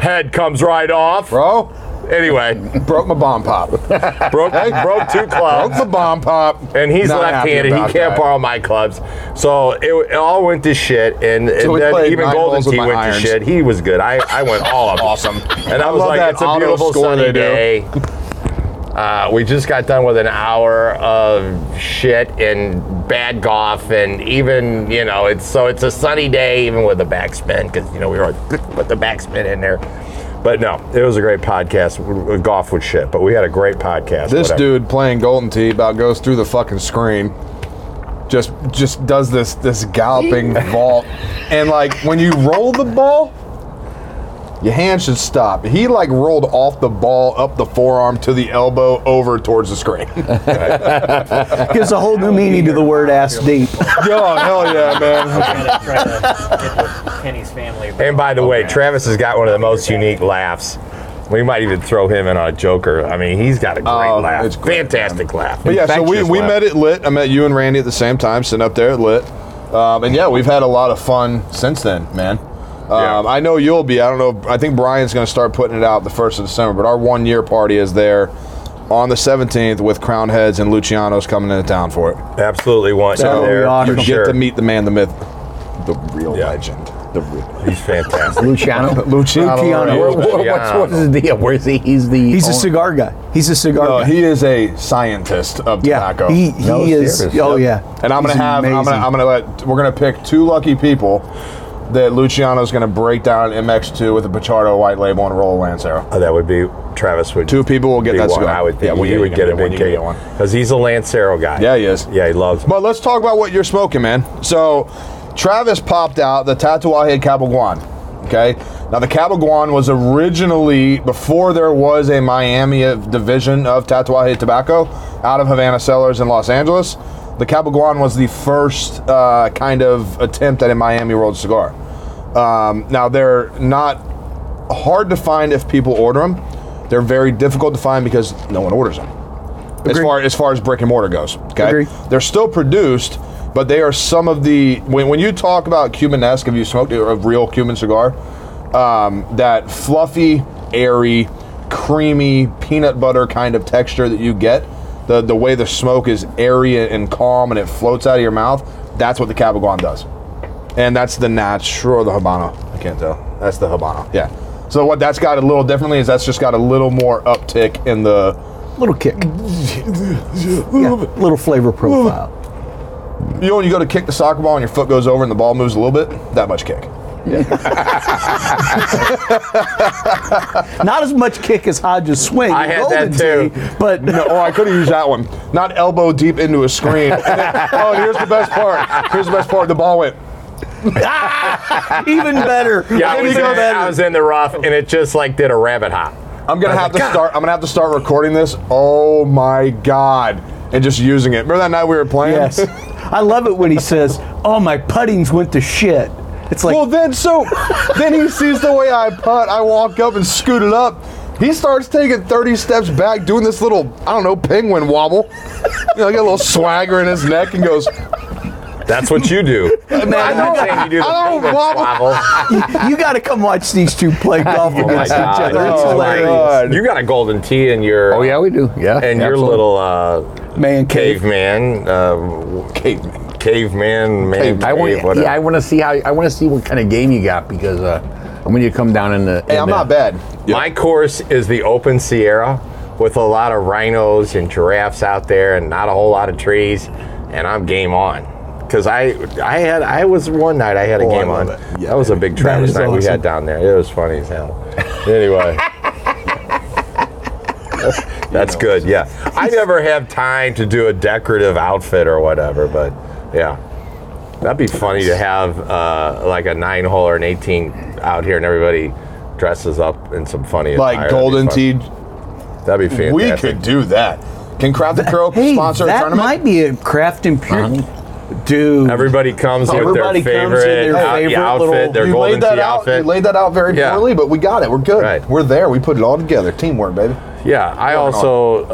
Head comes right off, bro. Anyway. Broke my bomb pop. broke two clubs. Broke the bomb pop. And he's left-handed. He can't borrow my clubs. So it all went to shit. And then even Golden Tee went to shit. He was good. I went all of them. Awesome. And I was like, it's a beautiful sunny day. We just got done with an hour of shit and bad golf, and even, you know, it's a sunny day even with the backspin, because, you know, we were like, put the backspin in there. But no, it was a great podcast. Golf with shit, but we had a great podcast. This dude playing Golden Tee about goes through the fucking screen. Just does this galloping vault. And like when you roll the ball, your hand should stop. He like rolled off the ball, up the forearm, to the elbow, over towards the screen. Gives a whole new meaning to the word ass deep. Oh, hell yeah, man. Try to get with Kenny's family. And by the way, Travis has got one of the most unique laughs. We might even throw him in on a joker. I mean, he's got a great laugh. It's great, fantastic laugh. But yeah, so we met at Lit. I met you and Randy at the same time, sitting up there at Lit. And yeah, we've had a lot of fun since then, man. Yeah. I know you'll be. I don't know. I think Brian's going to start putting it out the 1st of December, but our one-year party is there on the 17th with Crown Heads and Luciano's coming into town for it. Absolutely want you there. You get to meet the man, the myth, the real legend. He's fantastic. Luciano. What's his deal? Where's he? He's a cigar guy. No, he is a scientist of tobacco. He is. Serious. Oh yeah. And we're going to pick two lucky people that Luciano's going to break down an MX2 with a Pachardo white label and roll a Lancero. Oh, that would be Travis. Would two people will get that one. I would. Yeah, well, you would get a big cake one because he's a Lancero guy. Yeah, he is. Yeah, he loves it. But let's talk about what you're smoking, man. So, Travis popped out the Tatuaje Cabaiguan. Okay, now the Cabaiguan was originally, before there was a Miami division of Tatuaje Tobacco out of Havana Cellars in Los Angeles. The Cabaiguan was the first kind of attempt at a Miami rolled cigar. Now, they're not hard to find if people order them. They're very difficult to find because no one orders them. As far as brick and mortar goes. Okay? Agreed. They're still produced, but they are some of the... When you talk about Cuban-esque, if you smoked a real Cuban cigar, that fluffy, airy, creamy, peanut butter kind of texture that you get, the way the smoke is airy and calm and it floats out of your mouth, that's what the Cabaiguan does. And that's the natural, or the Habano. I can't tell. That's the Habano, yeah. So what that's got a little differently is that's just got a little more uptick in the... Little kick. Yeah, little flavor profile. You know when you go to kick the soccer ball and your foot goes over and the ball moves a little bit? That much kick. Yeah. Not as much kick as Hodge's swing. I had that too. But I could have used that one. Not elbow deep into a screen. Then, here's the best part. The ball went. Even better. Yeah, I was in the rough, and it just like did a rabbit hop. I'm gonna have to start recording this. Oh my God! And just using it. Remember that night we were playing? Yes. I love it when he says, "Oh, my puttings went to shit." It's like, well, then he sees the way I putt. I walk up and scoot it up. He starts taking 30 steps back, doing this little, I don't know, penguin wobble. Get a little swagger in his neck and goes, that's what you do. Man, I don't wobble. You got to come watch these two play golf against each other. It's hilarious. You got a Golden Tee in your... Oh, yeah, we do. Yeah. And your little... Caveman. I want to see what kind of game you got, because when you come down in the... I'm not bad. Yep. My course is the open Sierra with a lot of rhinos and giraffes out there and not a whole lot of trees, and I'm game on. Because I had a game on. Yeah, that was a big Travis night awesome. We had down there. It was funny as hell. Anyway. That's good, yeah. I never have time to do a decorative outfit or whatever, but yeah. That'd be funny to have like a 9-hole or an 18 out here and everybody dresses up in some funny attire. Like Golden Tee. That'd be fantastic. We could do that. Can Craft and Puro sponsor a tournament? That might be a Craft and Puro. Dude, everybody comes with their favorite outfit, their Golden Tee outfit. You laid that out very poorly, but we got it. We're good. Right. We're there. We put it all together. Teamwork, baby. Yeah, I also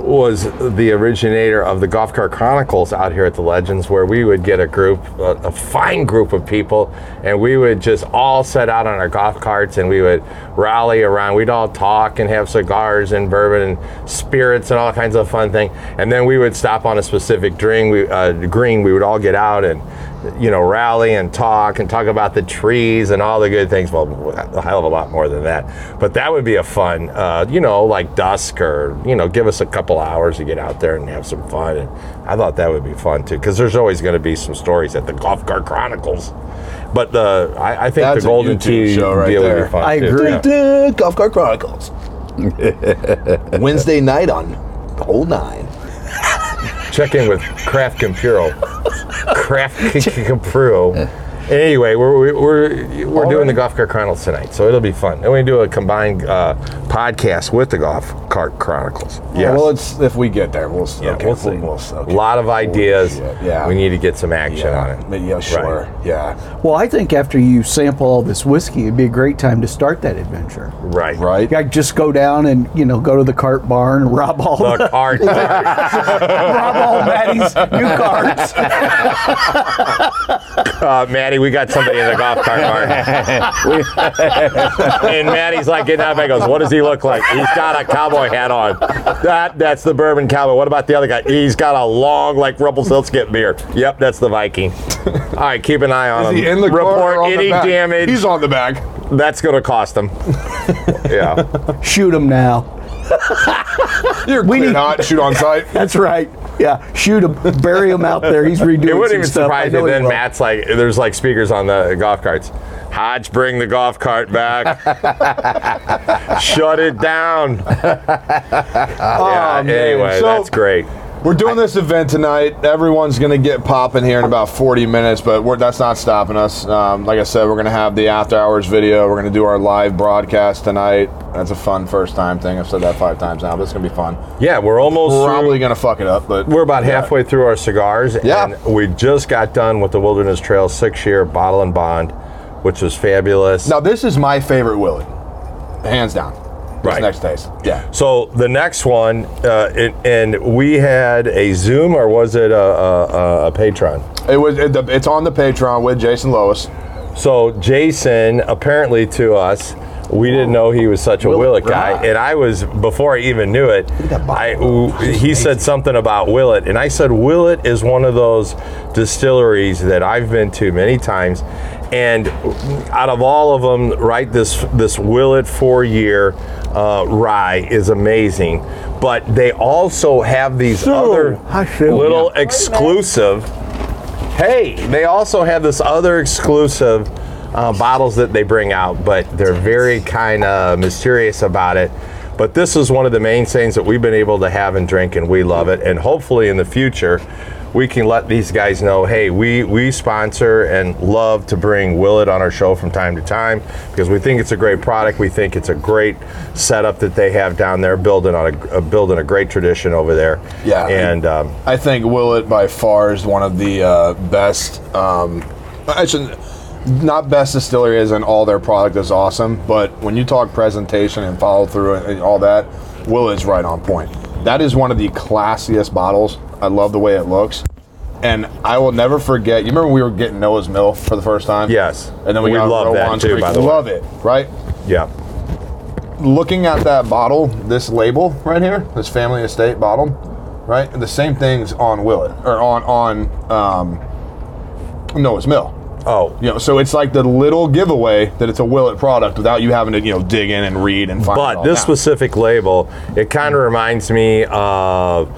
was the originator of the Golf Cart Chronicles out here at the Legends, where we would get a group, a fine group of people, and we would just all set out on our golf carts and we would rally around. We'd all talk and have cigars and bourbon and spirits and all kinds of fun things. And then we would stop on a specific drink, green. We would all get out and, you know, rally and talk about the trees and all the good things. Well, a hell of a lot more than that. But that would be a fun, you know, like dusk or, you know, give us a couple hours to get out there and have some fun. And I thought that would be fun too, because there's always going to be some stories at the Golf Cart Chronicles. But I think that's the Golden Tee show right deal there. Would be fun. I agree. Yeah. Golf Cart Chronicles. Wednesday night on the whole nine. Check in with Craft and Puro. Anyway, we're doing the Golf Cart Chronicles tonight, so it'll be fun. And we do a combined podcast with the Golf Cart Chronicles. Yeah. Well, it's if we get there, we'll see. A lot of ideas. Yeah. We need to get some action on it. Yeah, sure. Right. Yeah. Well, I think after you sample all this whiskey, it'd be a great time to start that adventure. Right. I just go down and go to the cart barn and rob all the carts. Rob all Maddie's new carts. Maddie. We got somebody in the golf cart barn. And Maddie's like getting up and goes, what does he look like? He's got a cowboy hat on. That's the bourbon cowboy. What about the other guy? He's got a long, like, Rumpelstiltskin beard. Yep, that's the Viking. All right, keep an eye on him. Is he in the car or on the back? Report any damage. He's on the back. That's going to cost him. Yeah. Shoot him now. Not shoot on sight. That's right. Yeah, shoot him, bury him out there. He's redoing some stuff. It wouldn't even surprise you. Then Matt's like, there's like speakers on the golf carts. Hodge, bring the golf cart back. Shut it down. Anyway, so that's great. We're doing this event tonight. Everyone's going to get popping here in about 40 minutes, but that's not stopping us. Like I said, we're going to have the after hours video. We're going to do our live broadcast tonight. That's a fun first time thing. I've said that 5 times now, but it's going to be fun. Yeah, we're almost probably going to fuck it up, but we're about halfway through our cigars. Yeah. And we just got done with the Wilderness Trail 6-year bottle and bond, which was fabulous. Now, this is my favorite Willett, hands down. Right. Next days. Yeah. So the next one, and we had a Zoom, or was it a Patreon? It was. It's on the Patreon with Jason Lois. So Jason, apparently to us, we didn't know he was such a Willett guy, and I was, before I even knew it, he said something about Willett, and I said, Willett is one of those distilleries that I've been to many times, and out of all of them, right, this Willett 4-year rye is amazing, but they also have these other exclusive bottles that they bring out, but they're very kind of mysterious about it. But this is one of the mainstays that we've been able to have and drink, and we love it. And hopefully in the future, we can let these guys know, hey, we sponsor and love to bring Willett on our show from time to time, because we think it's a great product. We think it's a great setup that they have down there, building a great tradition over there. Yeah, and I think Willett by far is one of the best. I shouldn't. Not best distillery as in all their product is awesome, but when you talk presentation and follow through and all that, Willett's right on point. That is one of the classiest bottles. I love the way it looks. And I will never forget, you remember we were getting Noah's Mill for the first time? Yes. And then we got love that too, by the way. Love it, right? Yeah. Looking at that bottle, this label right here, this family estate bottle, right? And the same things on Willett, or on Noah's Mill. Oh, you know, so it's like the little giveaway that it's a Willett product without you having to, dig in and read and find. But this specific label, it kind of reminds me of,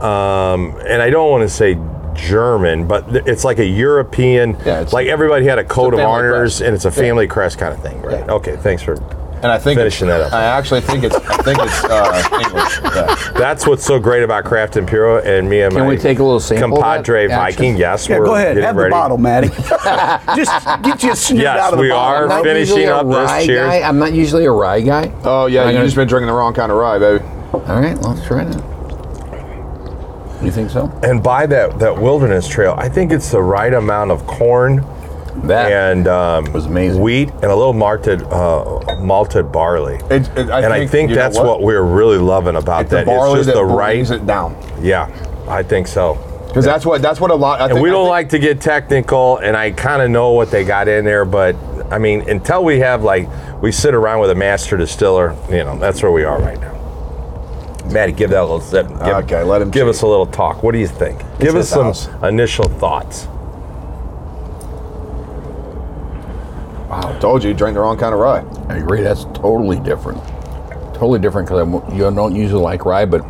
and I don't want to say German, but it's like a European. Yeah, like everybody had a coat of honors, crest. And it's a family crest kind of thing, right? Yeah. Okay, thanks for. And I think finishing that up. I actually think it's English. Yeah. That's what's so great about Craft and Puro, and me and my compadre Viking. Yes, yeah, we're go ahead. Have ready. The bottle, Maddie. Just get you a sniff out of the bottle. Yes, we are finishing up this. Cheers. I'm not usually a rye guy. Oh yeah, you've just been drinking the wrong kind of rye, baby. All right, let's try that. You think so? And by that Wilderness Trail, I think it's the right amount of corn That and was amazing. Wheat and a little malted barley. I think that's what we're really loving about that. It's just the right. Brings it down. Yeah, I think so. Because that's what a lot. I think we don't like to get technical, and I kind of know what they got in there, but I mean, until we have we sit around with a master distiller, that's where we are right now. Maddie, give that a little sip. Okay, let him. Give us a little talk. What do you think? Give us some initial thoughts. Wow, told you drank the wrong kind of rye. I agree. That's totally different. Totally different because you don't usually like rye, but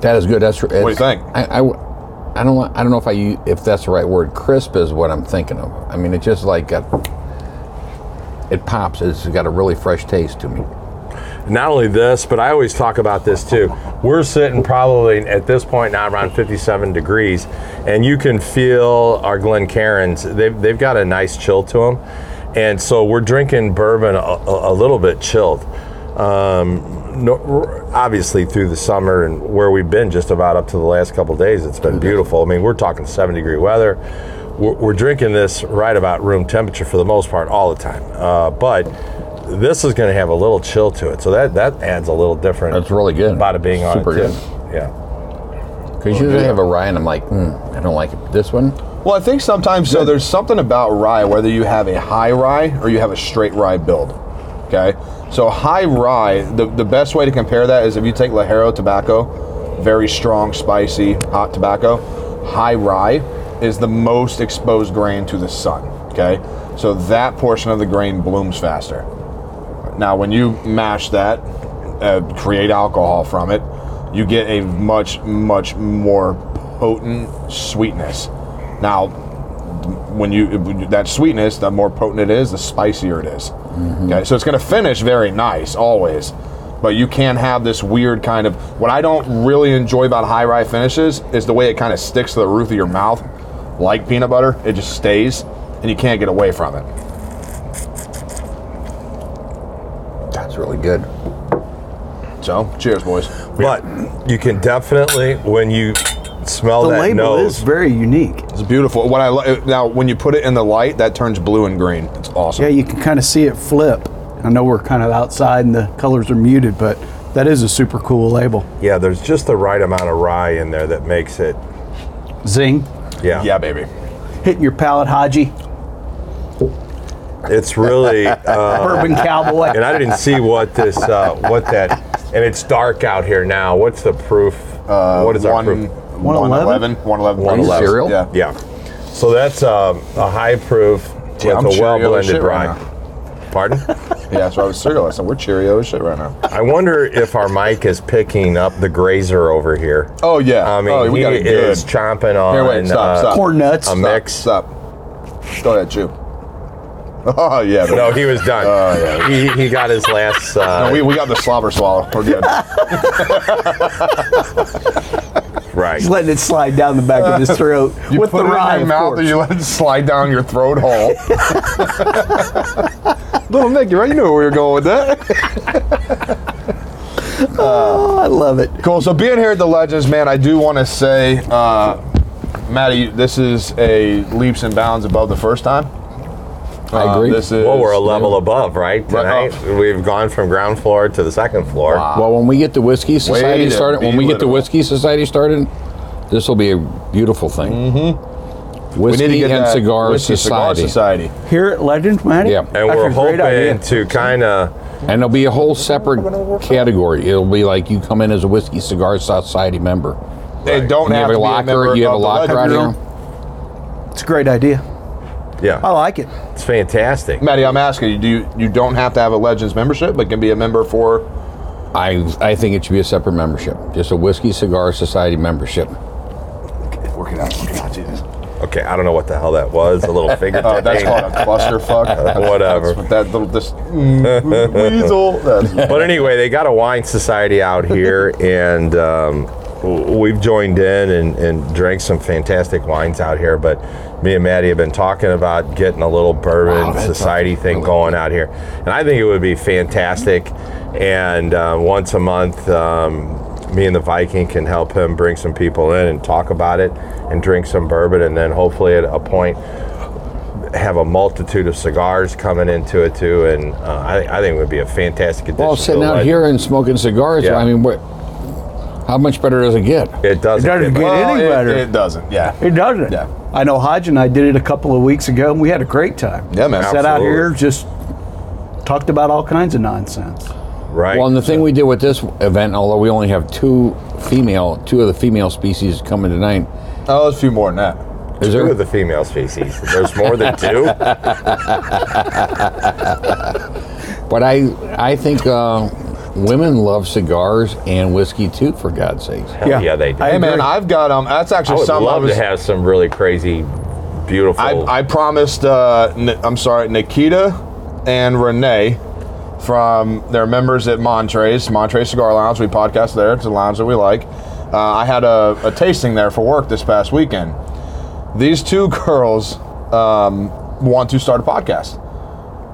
that is good. What do you think? I don't know if that's the right word. Crisp is what I'm thinking of. I mean, it's just it pops. It's got a really fresh taste to me. Not only this, but I always talk about this too. We're sitting probably at this point now around 57 degrees, and you can feel our Glencairns. They've got a nice chill to them, and so we're drinking bourbon a little bit chilled. Obviously through the summer and where we've been just about up to the last couple of days, it's been beautiful. I mean, we're talking 7-degree weather. We're drinking this right about room temperature for the most part all the time. But this is going to have a little chill to it. So that adds a little different. That's really good. Bada bing on it. Super good. Yeah. Because usually I have a rye and I'm like, I don't like it. This one? Well, I think sometimes, so there's something about rye, whether you have a high rye or you have a straight rye build. Okay? So high rye, the best way to compare that is if you take Lajero tobacco, very strong, spicy, hot tobacco. High rye is the most exposed grain to the sun. Okay? So that portion of the grain blooms faster. Now, when you mash that, create alcohol from it, you get a much, much more potent sweetness. Now, that sweetness, the more potent it is, the spicier it is. Mm-hmm. Okay, so it's going to finish very nice, always. But you can have this weird kind of... What I don't really enjoy about high rye finishes is the way it kind of sticks to the roof of your mouth. Like peanut butter, it just stays, and you can't get away from it. Really good. So, cheers, boys. But you can definitely, when you smell that nose, the label is very unique. It's beautiful. Now, when you put it in the light, that turns blue and green. It's awesome. Yeah, you can kind of see it flip. I know we're kind of outside and the colors are muted, but that is a super cool label. Yeah, there's just the right amount of rye in there that makes it zing. Yeah, yeah, baby. Hitting your palate, Haji. It's really bourbon cowboy, and I didn't see what this, what that, and it's dark out here now. What's the proof? What is our proof? 111. 111. Yeah. So that's a high proof with a well blended rye. Right. Pardon? Yeah, so I was cereal. I said we're Cheerio as shit right now. I wonder if our mic is picking up the grazer over here. Oh yeah. I mean, he is chomping on stop. Corn nuts. A mix. Stop. Go ahead, chew. Oh, yeah. No, he was done. Oh, yeah. He got his last... No, we got the slobber swallow. We're good. Right. He's letting it slide down the back of his throat. You with put the it rye, in your mouth and you let it slide down your throat hole. Little Nick, you already knew where we were going with that. Oh, I love it. Cool. So being here at the Legends, man, I do want to say, Maddie, this is a leaps and bounds above the first time. I agree. Well, we're a level above, right? Tonight, we've gone from ground floor to the second floor. Wow. Well, when we get the Whiskey Society started, this will be a beautiful thing. Mm-hmm. Whiskey and Cigar Society. Here at Legend, Maddie? Yeah. And we're hoping to kind of... And there'll be a whole separate category. It'll be like you come in as a Whiskey Cigar Society member. They don't have a locker. You have a locker out here. It's a great idea. Yeah, I like it. It's fantastic, Maddie. I'm asking you, you don't have to have a Legends membership, but can be a member for? I think it should be a separate membership, just a Whiskey Cigar Society membership. Working out, Jesus. Okay, I don't know what the hell that was. A little figure. Oh, that's called a clusterfuck. Whatever. That little weasel. But anyway, they got a wine society out here, and we've joined in and drank some fantastic wines out here, but. Me and Maddie have been talking about getting a little bourbon society thing really going out here. And I think it would be fantastic. And once a month, me and the Viking can help him bring some people in and talk about it and drink some bourbon. And then hopefully at a point have a multitude of cigars coming into it too, and I think it would be a fantastic addition. Well, sitting out here and smoking cigars, yeah. I mean, what? How much better does it get? It doesn't get any better. It doesn't, yeah. It doesn't. Yeah. I know Hodge and I did it a couple of weeks ago, and we had a great time. Yeah, man. Sat out here, just talked about all kinds of nonsense. Right. Well, and the thing we did with this event, although we only have two of the female species coming tonight. Oh, there's a few more than that. Is there? Two of the female species. There's more than two? But I think... women love cigars and whiskey too, for God's sakes. Yeah, they do. Hey man, I've got that's actually I would love to have some really crazy, beautiful. I promised. I'm sorry, Nikita and Renee, from their members at Montray's Cigar Lounge. We podcast there. It's a lounge that we like. I had a tasting there for work this past weekend. These two girls want to start a podcast.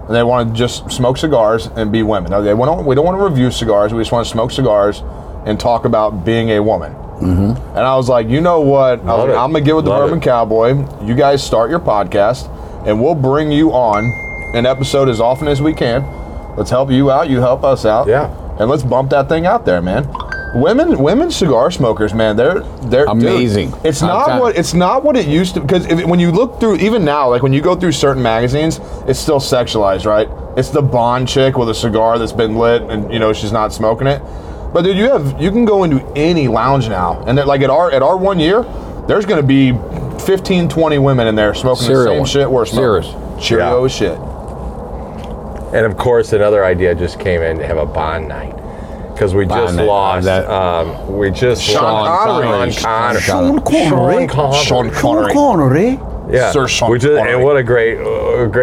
And they want to just smoke cigars and be women. Now, we don't want to review cigars. We just want to smoke cigars and talk about being a woman. Mm-hmm. And I was like, you know what? I'm going to get with the Bourbon Cowboy. You guys start your podcast, and we'll bring you on an episode as often as we can. Let's help you out. You help us out. Yeah. And let's bump that thing out there, man. Women cigar smokers, man, they're amazing. Dude, it's not what it used to, because when you look through, even now, like when you go through certain magazines, it's still sexualized, right? It's the blonde chick with a cigar that's been lit, and you know she's not smoking it. But dude, you can go into any lounge now, and like at our 1 year, there's going to be 15, 20 women in there smoking the same shit we're smoking. Cheerio shit. And of course, another idea just came in to have a bond night. Because we just lost, Sean Connery. Yeah, Sir Sean Connery. And what a great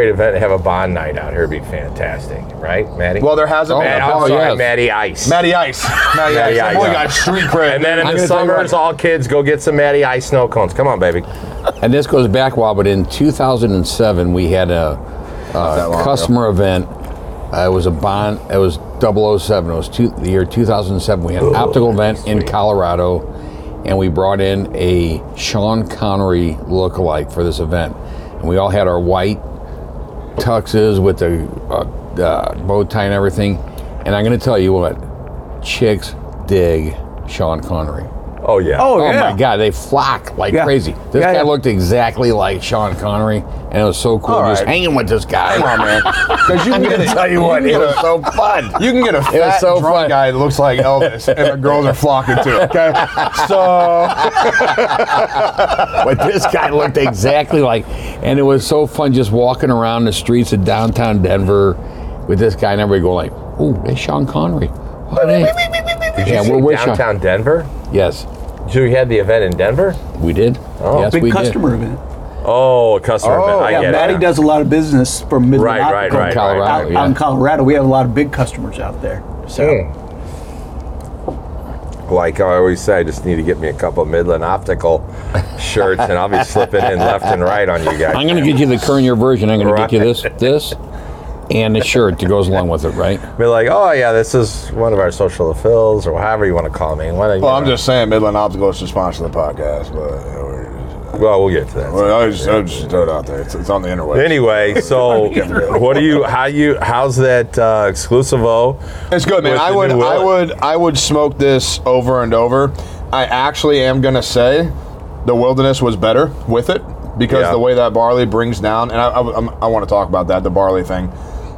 event to have a bond night out here. It'd be fantastic, right, Maddie? Well, there hasn't been. I'm sorry, yes. Maddie Ice. Boy got street cred. And then in the summer, it's all kids. Go get some Maddie Ice snow cones. Come on, baby. And this goes back a while, but in 2007, we had a customer event. It was a bond. It was 007. It was the year 2007. We had an optical event in Colorado, and we brought in a Sean Connery lookalike for this event. And we all had our white tuxes with the bow tie and everything. And I'm going to tell you what, chicks dig Sean Connery. Oh yeah! Oh yeah. My God, they flock like crazy. This guy looked exactly like Sean Connery, and it was so cool hanging with this guy. Come on, man! I'm gonna tell you what, it was so fun. You can get a fat drunk guy that looks like Elvis, and the girls are flocking to it. Okay, so but this guy looked exactly like, and it was so fun just walking around the streets of downtown Denver with this guy, and everybody going like, "Ooh, that's Sean Connery." Did you see Denver? Yes. So we had the event in Denver? We did. Oh, yes, big customer event. Oh, a customer event. I get it. Maddie does a lot of business from Midland Optical. Right. Colorado. Out in Colorado, we have a lot of big customers out there. So, like I always say, I just need to get me a couple of Midland Optical shirts, and I'll be slipping in left and right on you guys. I'm going to get you the current year version. I'm going to get you this. And the shirt that goes along with it, right? Be like, oh yeah, this is one of our social affiliates, or however you want to call me. I'm just saying, Midland Optical is the sponsor of the podcast, but we'll get to that. Well, I just throw it out there. It's on the interwebs. Anyway, so how's that Exclusivo? It's good, man. I would smoke this over and over. I actually am gonna say, the Wilderness was better with it because the way that barley brings down, and I want to talk about that, the barley thing.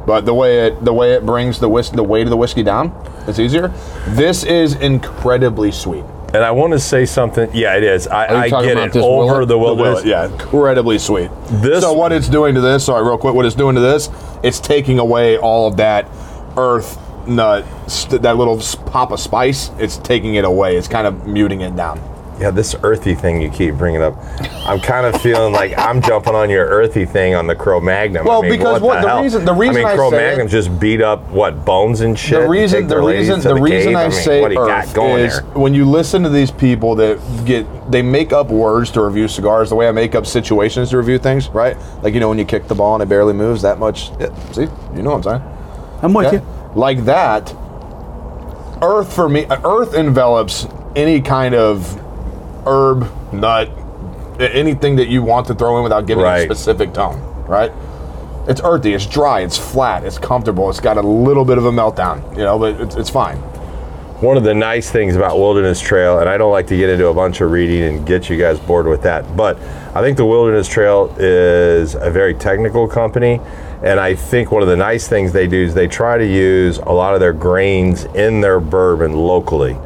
But the way it brings the weight of the whiskey down, it's easier. This is incredibly sweet. And I want to say something. Yeah, it is. I get it over Willett? The Wilderness. Yeah, incredibly sweet. So what it's doing to this? Sorry, real quick. What it's doing to this? It's taking away all of that earth nut, that little pop of spice. It's taking it away. It's kind of muting it down. Yeah, this earthy thing you keep bringing up. I'm kind of feeling like I'm jumping on your earthy thing on the Cro-Magnon. Well, because the reason I Cro-Magnon just beat up bones and shit. The reason I say earth is when you listen to these people they make up words to review cigars the way I make up situations to review things, right? Like when you kick the ball and it barely moves that much. Yeah, see, you know what I'm saying? I'm with you. Like that, earth for me, earth envelops any kind of herb, nut, anything that you want to throw in without giving a specific tone. right? It's earthy, it's dry, it's flat, it's comfortable, it's got a little bit of a meltdown, you know, but it's fine. One of the nice things about Wilderness Trail, and I don't like to get into a bunch of reading and get you guys bored with that, but I think the Wilderness Trail is a very technical company, and I think one of the nice things they do is they try to use a lot of their grains in their bourbon locally,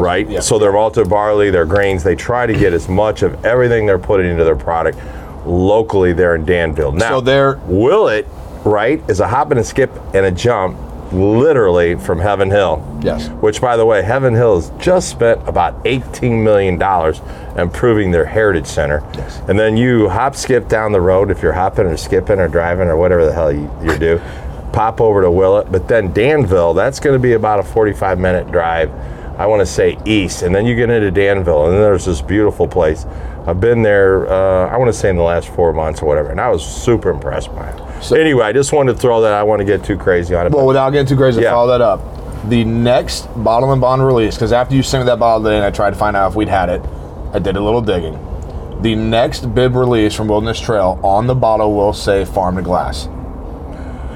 right? Yeah. So their malted barley, their grains, they try to get as much of everything they're putting into their product locally there in Danville. Now, so Willett, right, is a hop and a skip and a jump, literally from Heaven Hill. Yes. Which, by the way, Heaven Hill has just spent about $18 million improving their heritage center. Yes. And then you hop skip down the road if you're hopping or skipping or driving or whatever the hell you do. Pop over to Willett. But then Danville, that's going to be about a 45-minute drive, I want to say, east. And then you get into Danville, and then there's this beautiful place. I've been there, I want to say in the last 4 months or whatever, and I was super impressed by it. So, anyway, I just wanted to throw that. I want to get too crazy on it. Well, without getting too crazy, yeah. Follow that up. The next Bottle and Bond release, because after you sent me that bottle today and I tried to find out if we'd had it, I did a little digging. The next bib release from Wilderness Trail on the bottle will say farm to glass.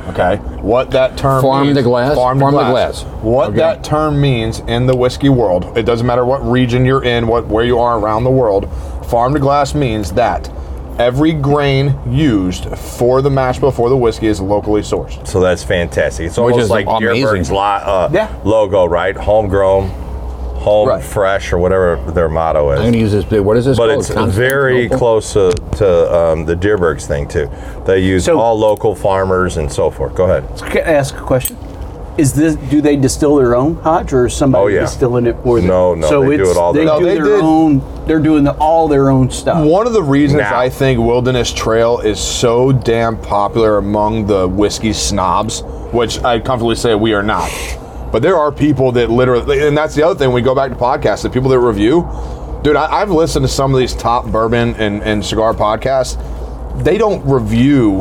Okay, what that term farm means, to glass, farm to glass. What that term means in the whiskey world, it doesn't matter what region you're in, where you are around the world, farm to glass means that every grain used for the mash bill for the whiskey is locally sourced. So that's fantastic. It's almost like Deerberg's logo, right? Homegrown, fresh, or whatever their motto is. I'm gonna use this big. What is this? But called? It's very close to the Deerberg's thing too. They use all local farmers and so forth. Go ahead. Can I ask a question? Is this? Do they distill their own Hodge, or is somebody distilling it for them? No. So they do it all. They do their own. They're doing all their own stuff. One of the reasons I think Wilderness Trail is so damn popular among the whiskey snobs, which I comfortably say we are not. But there are people that literally, and that's the other thing, we go back to podcasts, the people that review, dude, I've listened to some of these top bourbon and cigar podcasts. They don't review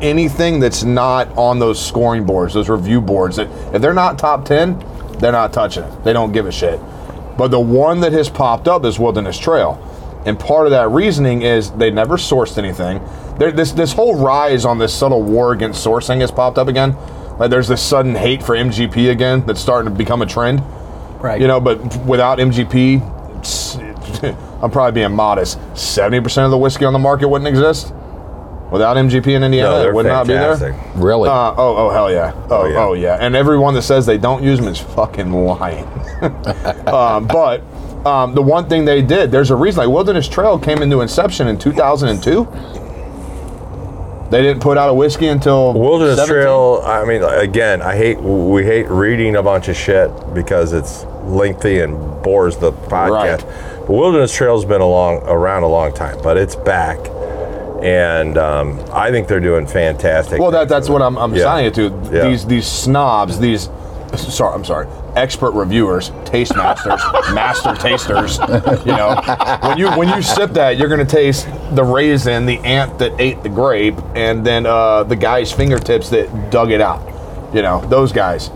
anything that's not on those scoring boards, those review boards. If they're not top 10, they're not touching it. They don't give a shit. But the one that has popped up is Wilderness Trail. And part of that reasoning is they never sourced anything. This whole rise on this subtle war against sourcing has popped up again. Like there's this sudden hate for MGP again that's starting to become a trend. Right. You know, but without MGP, I'm probably being modest, 70% of the whiskey on the market wouldn't exist. Without MGP in Indiana, it would fantastic. Not be there. Really? Hell yeah. Oh, yeah. And everyone that says they don't use them is fucking lying. But the one thing they did, there's a reason. Like Wilderness Trail came into inception in 2002. They didn't put out a whiskey until Wilderness 17? Trail. I mean, again, we hate reading a bunch of shit because it's lengthy and bores the podcast. Right. But Wilderness Trail's been around a long time, but it's back, and I think they're doing fantastic. Well, that's what I'm signing it to. Yeah. These snobs, expert reviewers, taste masters, master tasters. You know, when you sip that, you're going to taste the raisin, the ant that ate the grape, and then the guy's fingertips that dug it out. You know, those guys.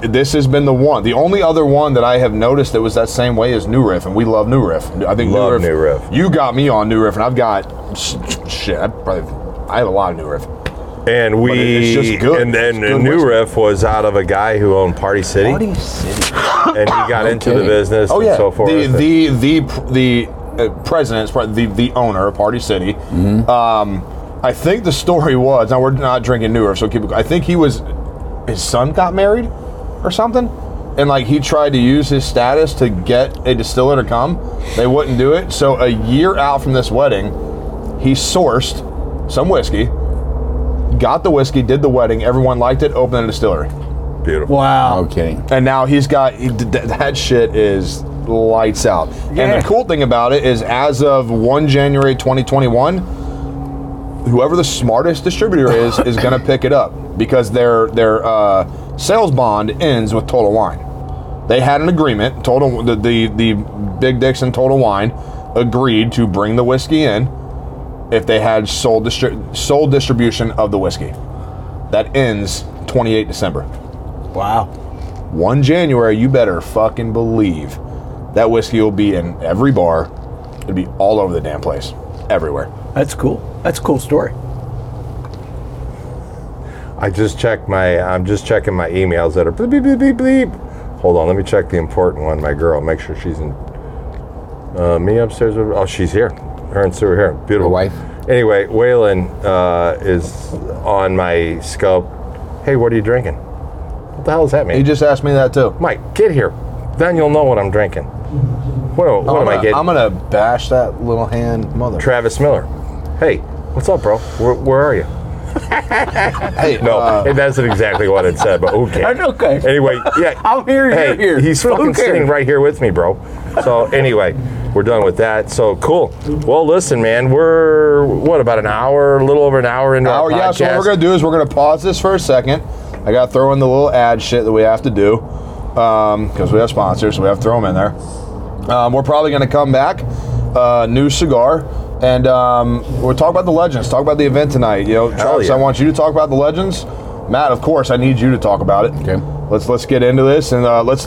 This has been the one. The only other one that I have noticed that was that same way is New Riff, and we love New Riff. I love New Riff. You got me on New Riff, and I've got I have a lot of New Riff. And it's just good. And then New Riff was out of a guy who owned Party City. Party City. And he got into the business and so forth. The president, the owner of Party City. Mm-hmm. I think the story was, now we're not drinking New Riff, so keep it. I think his son got married or something. And like he tried to use his status to get a distiller to come. They wouldn't do it. So a year out from this wedding, he sourced some whiskey. Got the whiskey, did the wedding, everyone liked it, opened a distillery. Beautiful. Wow. Okay. And now he's got, that shit is lights out. Yeah. And the cool thing about it is as of 1 January 2021, whoever the smartest distributor is going to pick it up because their sales bond ends with Total Wine. They had an agreement, the Big Dicks and Total Wine agreed to bring the whiskey in if they had sole distribution of the whiskey. That ends 28 December. Wow. 1 January, you better fucking believe that whiskey will be in every bar. It'll be all over the damn place. Everywhere. That's cool. That's a cool story. I'm just checking my emails that are bleep, bleep, bleep, bleep. Hold on, let me check the important one, my girl. Make sure she's in, me upstairs. Oh, she's here. Her and Sue are here. Beautiful. My wife. Anyway, Whalen is on my scope. Hey, what are you drinking? What the hell does that mean? He just asked me that too. Mike, get here. Then you'll know what I'm drinking. What am I getting? I'm going to bash that little hand mother. Travis Miller. Hey, what's up, bro? Where are you? Hey, no, that's not exactly what it said, but okay. Okay. Anyway, yeah. I'm here, hey, here. He's fucking sitting right here with me, bro. So anyway, we're done with that. So cool. Well, listen, man, we're, what, about an hour, a little over an hour into our podcast? Yeah, so what we're going to do is we're going to pause this for a second. I got to throw in the little ad shit that we have to do because we have sponsors, so we have to throw them in there. We're probably going to come back, new cigar. And we'll talk about the legends, talk about the event tonight. You know, Travis, yeah. I want you to talk about the legends. Matt, of course, I need you to talk about it. Okay. Let's get into this and let's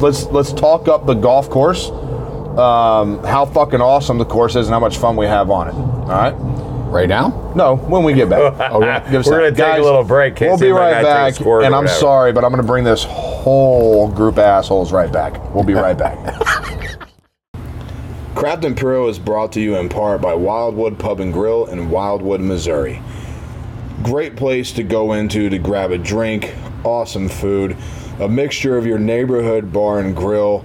talk up the golf course. How fucking awesome the course is and how much fun we have on it. All right. Right now? No, when we get back. Okay. We're going to take a little break. Can't we'll be right back. And I'm sorry, but I'm going to bring this whole group of assholes right back. We'll be right back. Craft and Puro is brought to you in part by Wildwood Pub and Grill in Wildwood, Missouri. Great place to go into to grab a drink, awesome food, a mixture of your neighborhood bar and grill,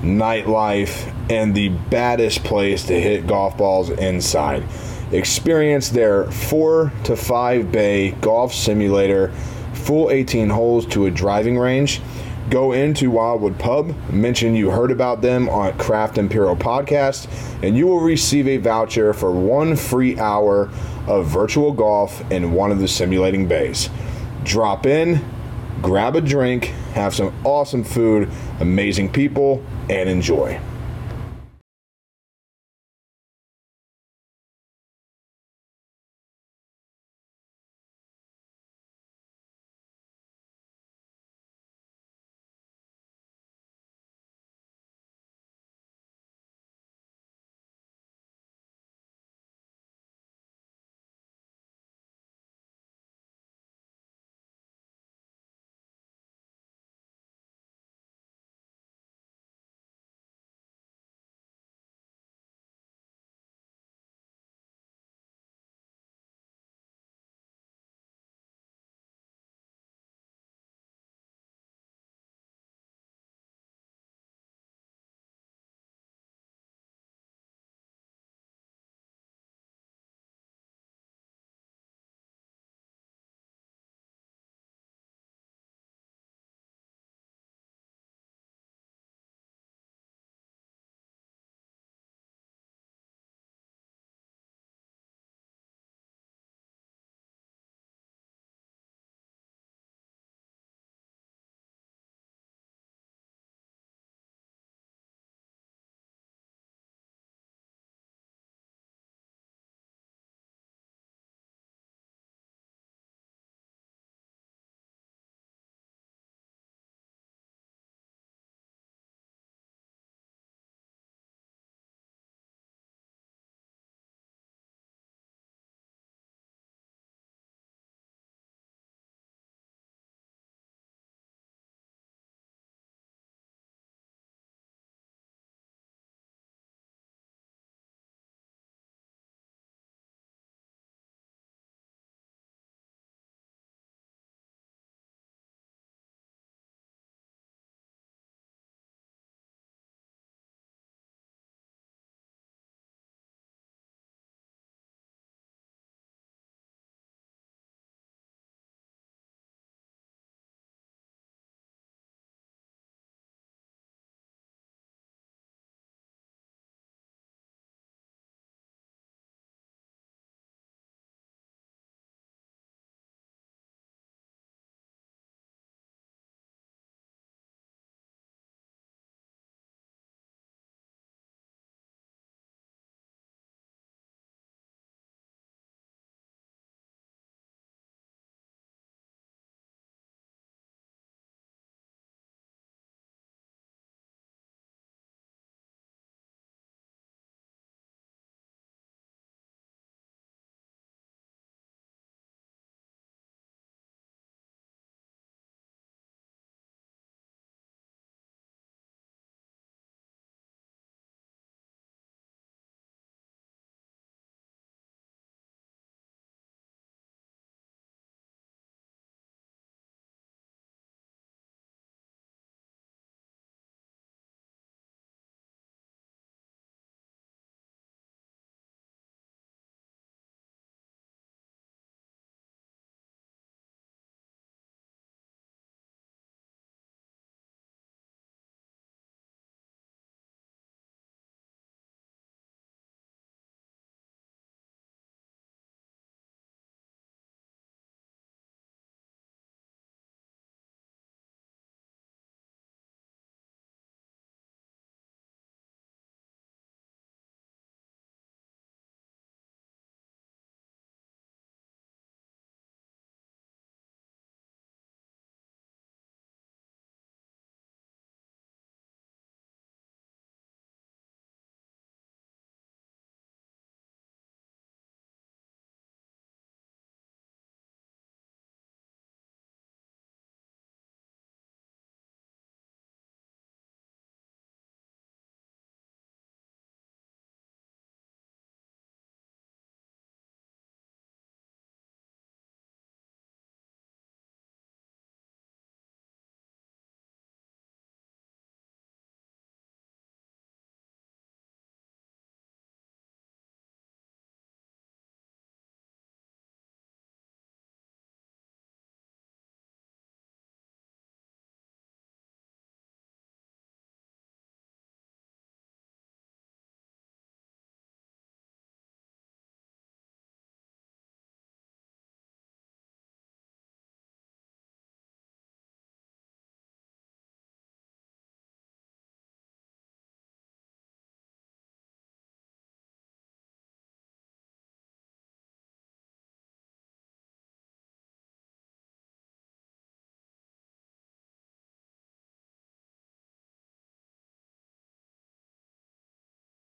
nightlife, and the baddest place to hit golf balls inside. Experience their 4 to 5 bay golf simulator, full 18 holes to a driving range. Go into Wildwood Pub, mention you heard about them on Craft and Puro podcast, and you will receive a voucher for 1 free hour of virtual golf in one of the simulating bays. Drop in, grab a drink, have some awesome food, amazing people, and enjoy.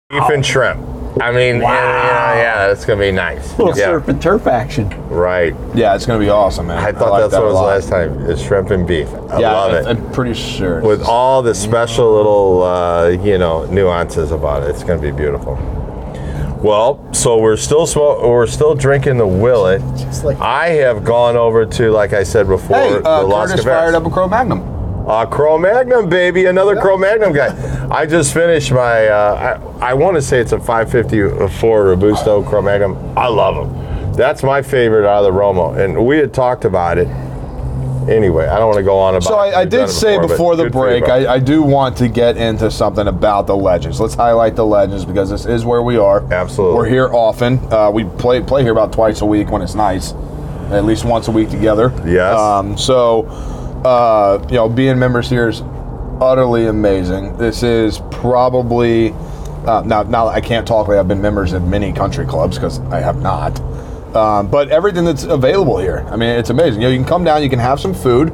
beef and shrimp. I mean, wow. yeah, that's going to be nice. A little surf and turf action. Right. Yeah, it's going to be awesome, man. I thought that's what it was last time, is shrimp and beef. I love it. I'm pretty sure. With all the special little, nuances about it. It's going to be beautiful. Well, so we're still drinking the Willett. I have gone over to, like I said before, the Las Cabanas. Curtis fired up a Cro-Magnon. Cro-Magnon, baby, another Cro-Magnon guy. I just finished my, I want to say it's a 554 Robusto Cro-Magnon. I love them. That's my favorite out of the Romo. And we had talked about it. Anyway, I don't want to go on about it. So I did say before the break, I do want to get into something about the Legends. Let's highlight the Legends because this is where we are. Absolutely. We're here often. We play here about twice a week when it's nice. At least once a week together. Yes. Being members here is utterly amazing. This is probably now I can't talk like I've been members of many country clubs because I have not, but everything that's available here, I mean, it's amazing. You can come down, you can have some food.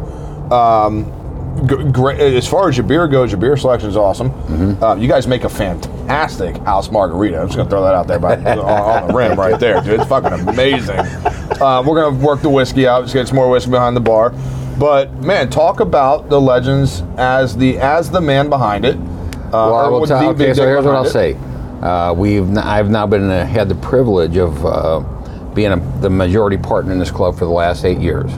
Great as far as your beer goes. Your beer selection is awesome. Mm-hmm. You guys make a fantastic house margarita. I'm just gonna throw that out there on the rim right there, dude. It's fucking amazing. We're gonna work the whiskey out. Just get some more whiskey behind the bar. But man, talk about the Legends as the man behind it. So here's what I'll say. I've now had the privilege of being the majority partner in this club for the last 8 years,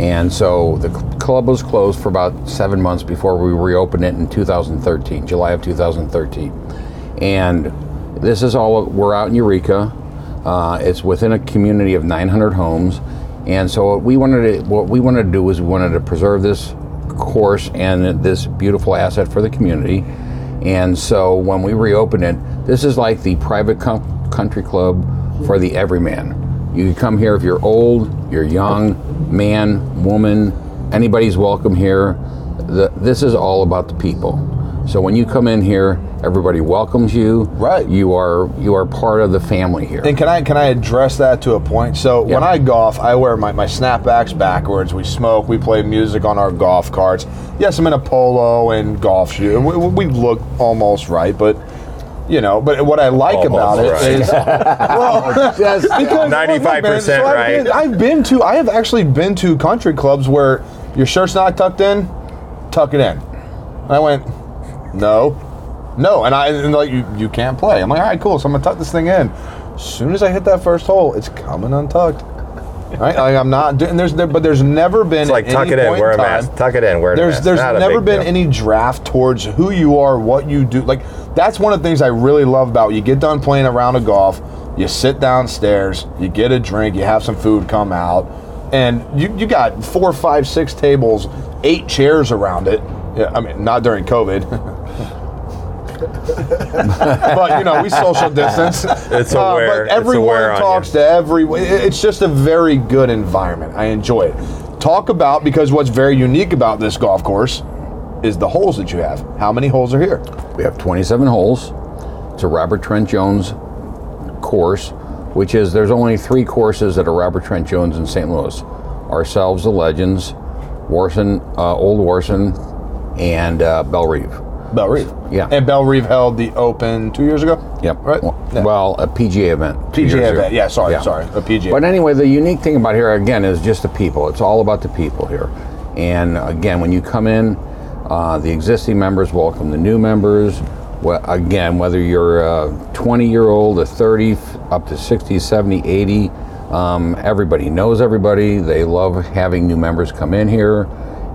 and so the club was closed for about 7 months before we reopened it in 2013, July of 2013. And this is all we're out in Eureka. It's within a community of 900 homes. And so what we wanted to do is preserve this course and this beautiful asset for the community. And so when we reopened it, this is like the private country club for the everyman. You can come here if you're old, you're young, man, woman, anybody's welcome here. This is all about the people. So when you come in here, everybody welcomes you. Right. You are part of the family here. And can I address that to a point? So when I golf, I wear my snapbacks backwards. We smoke. We play music on our golf carts. Yes, I'm in a polo and golf shoe. We look almost right, but. But what I like almost about it is, well, just 95%, right? I have actually been to country clubs where your shirt's not tucked in, tuck it in. And I went, no, and like you can't play. I'm like, all right, cool. So I'm gonna tuck this thing in. As soon as I hit that first hole, it's coming untucked. Right? Like I'm not doing. There's never been. It's like tuck it in, wear a mask. Tuck it in, wear a mask. There's never been any draft towards who you are, what you do. Like that's one of the things I really love about. You get done playing a round of golf, you sit downstairs, you get a drink, you have some food, come out, and you got 4, 5, 6 tables, 8 chairs around it. Yeah, I mean, not during COVID. But we social distance. It's aware. But everyone talks to everyone. It's just a very good environment. I enjoy it. Because what's very unique about this golf course is the holes that you have. How many holes are here? We have 27 holes. It's a Robert Trent Jones course, which is there's only 3 courses that are Robert Trent Jones in St. Louis. Ourselves, the Legends, Warson, Old Warson, and Belle Reve. Belle Reve. Yeah. And Belle Reve held the Open 2 years ago? Yep. Right? Well, a PGA event. Yeah, sorry. A PGA. But anyway, the unique thing about here, again, is just the people. It's all about the people here. And again, when you come in, the existing members welcome the new members. Well, again, whether you're a 20-year-old, a 30, up to 60, 70, 80, everybody knows everybody. They love having new members come in here.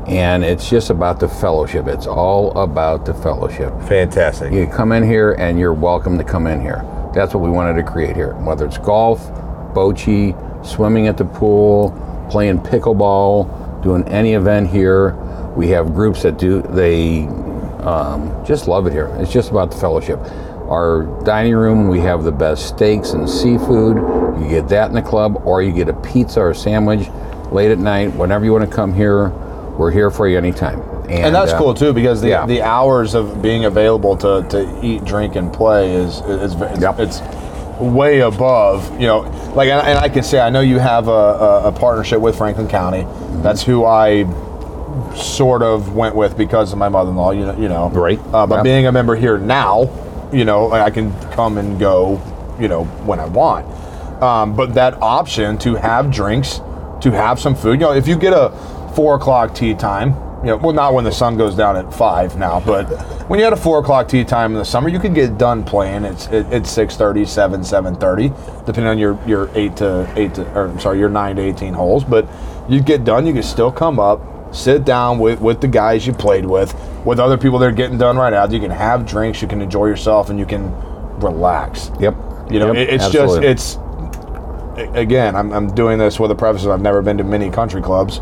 And it's just about the fellowship. It's all about the fellowship. Fantastic. You come in here and you're welcome to come in here. That's what we wanted to create here. Whether it's golf, bocce, swimming at the pool, playing pickleball, doing any event here. We have groups that just love it here. It's just about the fellowship. Our dining room, we have the best steaks and seafood. You get that in the club, or you get a pizza or a sandwich late at night, whenever you want to come here. We're here for you anytime. And that's cool, too, because the hours of being available to eat, drink, and play is way above, and I can say, I know you have a partnership with Franklin County. Mm-hmm. That's who I sort of went with because of my mother-in-law, Right. But being a member here now, you know, I can come and go, you know, when I want. But that option to have drinks, to have some food, you know, if you get a 4 o'clock tea time, you know, well, not when the sun goes down at 5 now, but when you had a 4 o'clock tea time in the summer, you could get done playing. It's 6:30, 7:30, depending on your your 9 to 18 holes. But you get done, you can still come up, sit down with the guys you played with other people that are getting done right out. You can have drinks, you can enjoy yourself, and you can relax. Yep. You know, yep, it's absolutely. Again, I'm doing this with a preface. I've never been to many country clubs,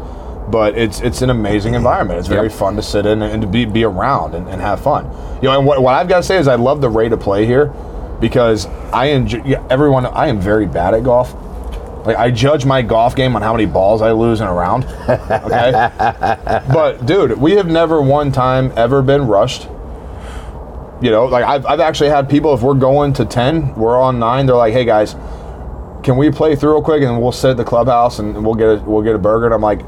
but it's an amazing environment. It's very fun to sit in and to be around and have fun. You know, and what I've got to say is I love the rate of play here because I enjoy everyone. I am very bad at golf. Like, I judge my golf game on how many balls I lose in a round. Okay, but dude, we have never one time ever been rushed. You know, like I've actually had people, if we're going to 10, we're on 9. They're like, hey guys, can we play through real quick and we'll sit at the clubhouse and we'll get a burger. And I'm like,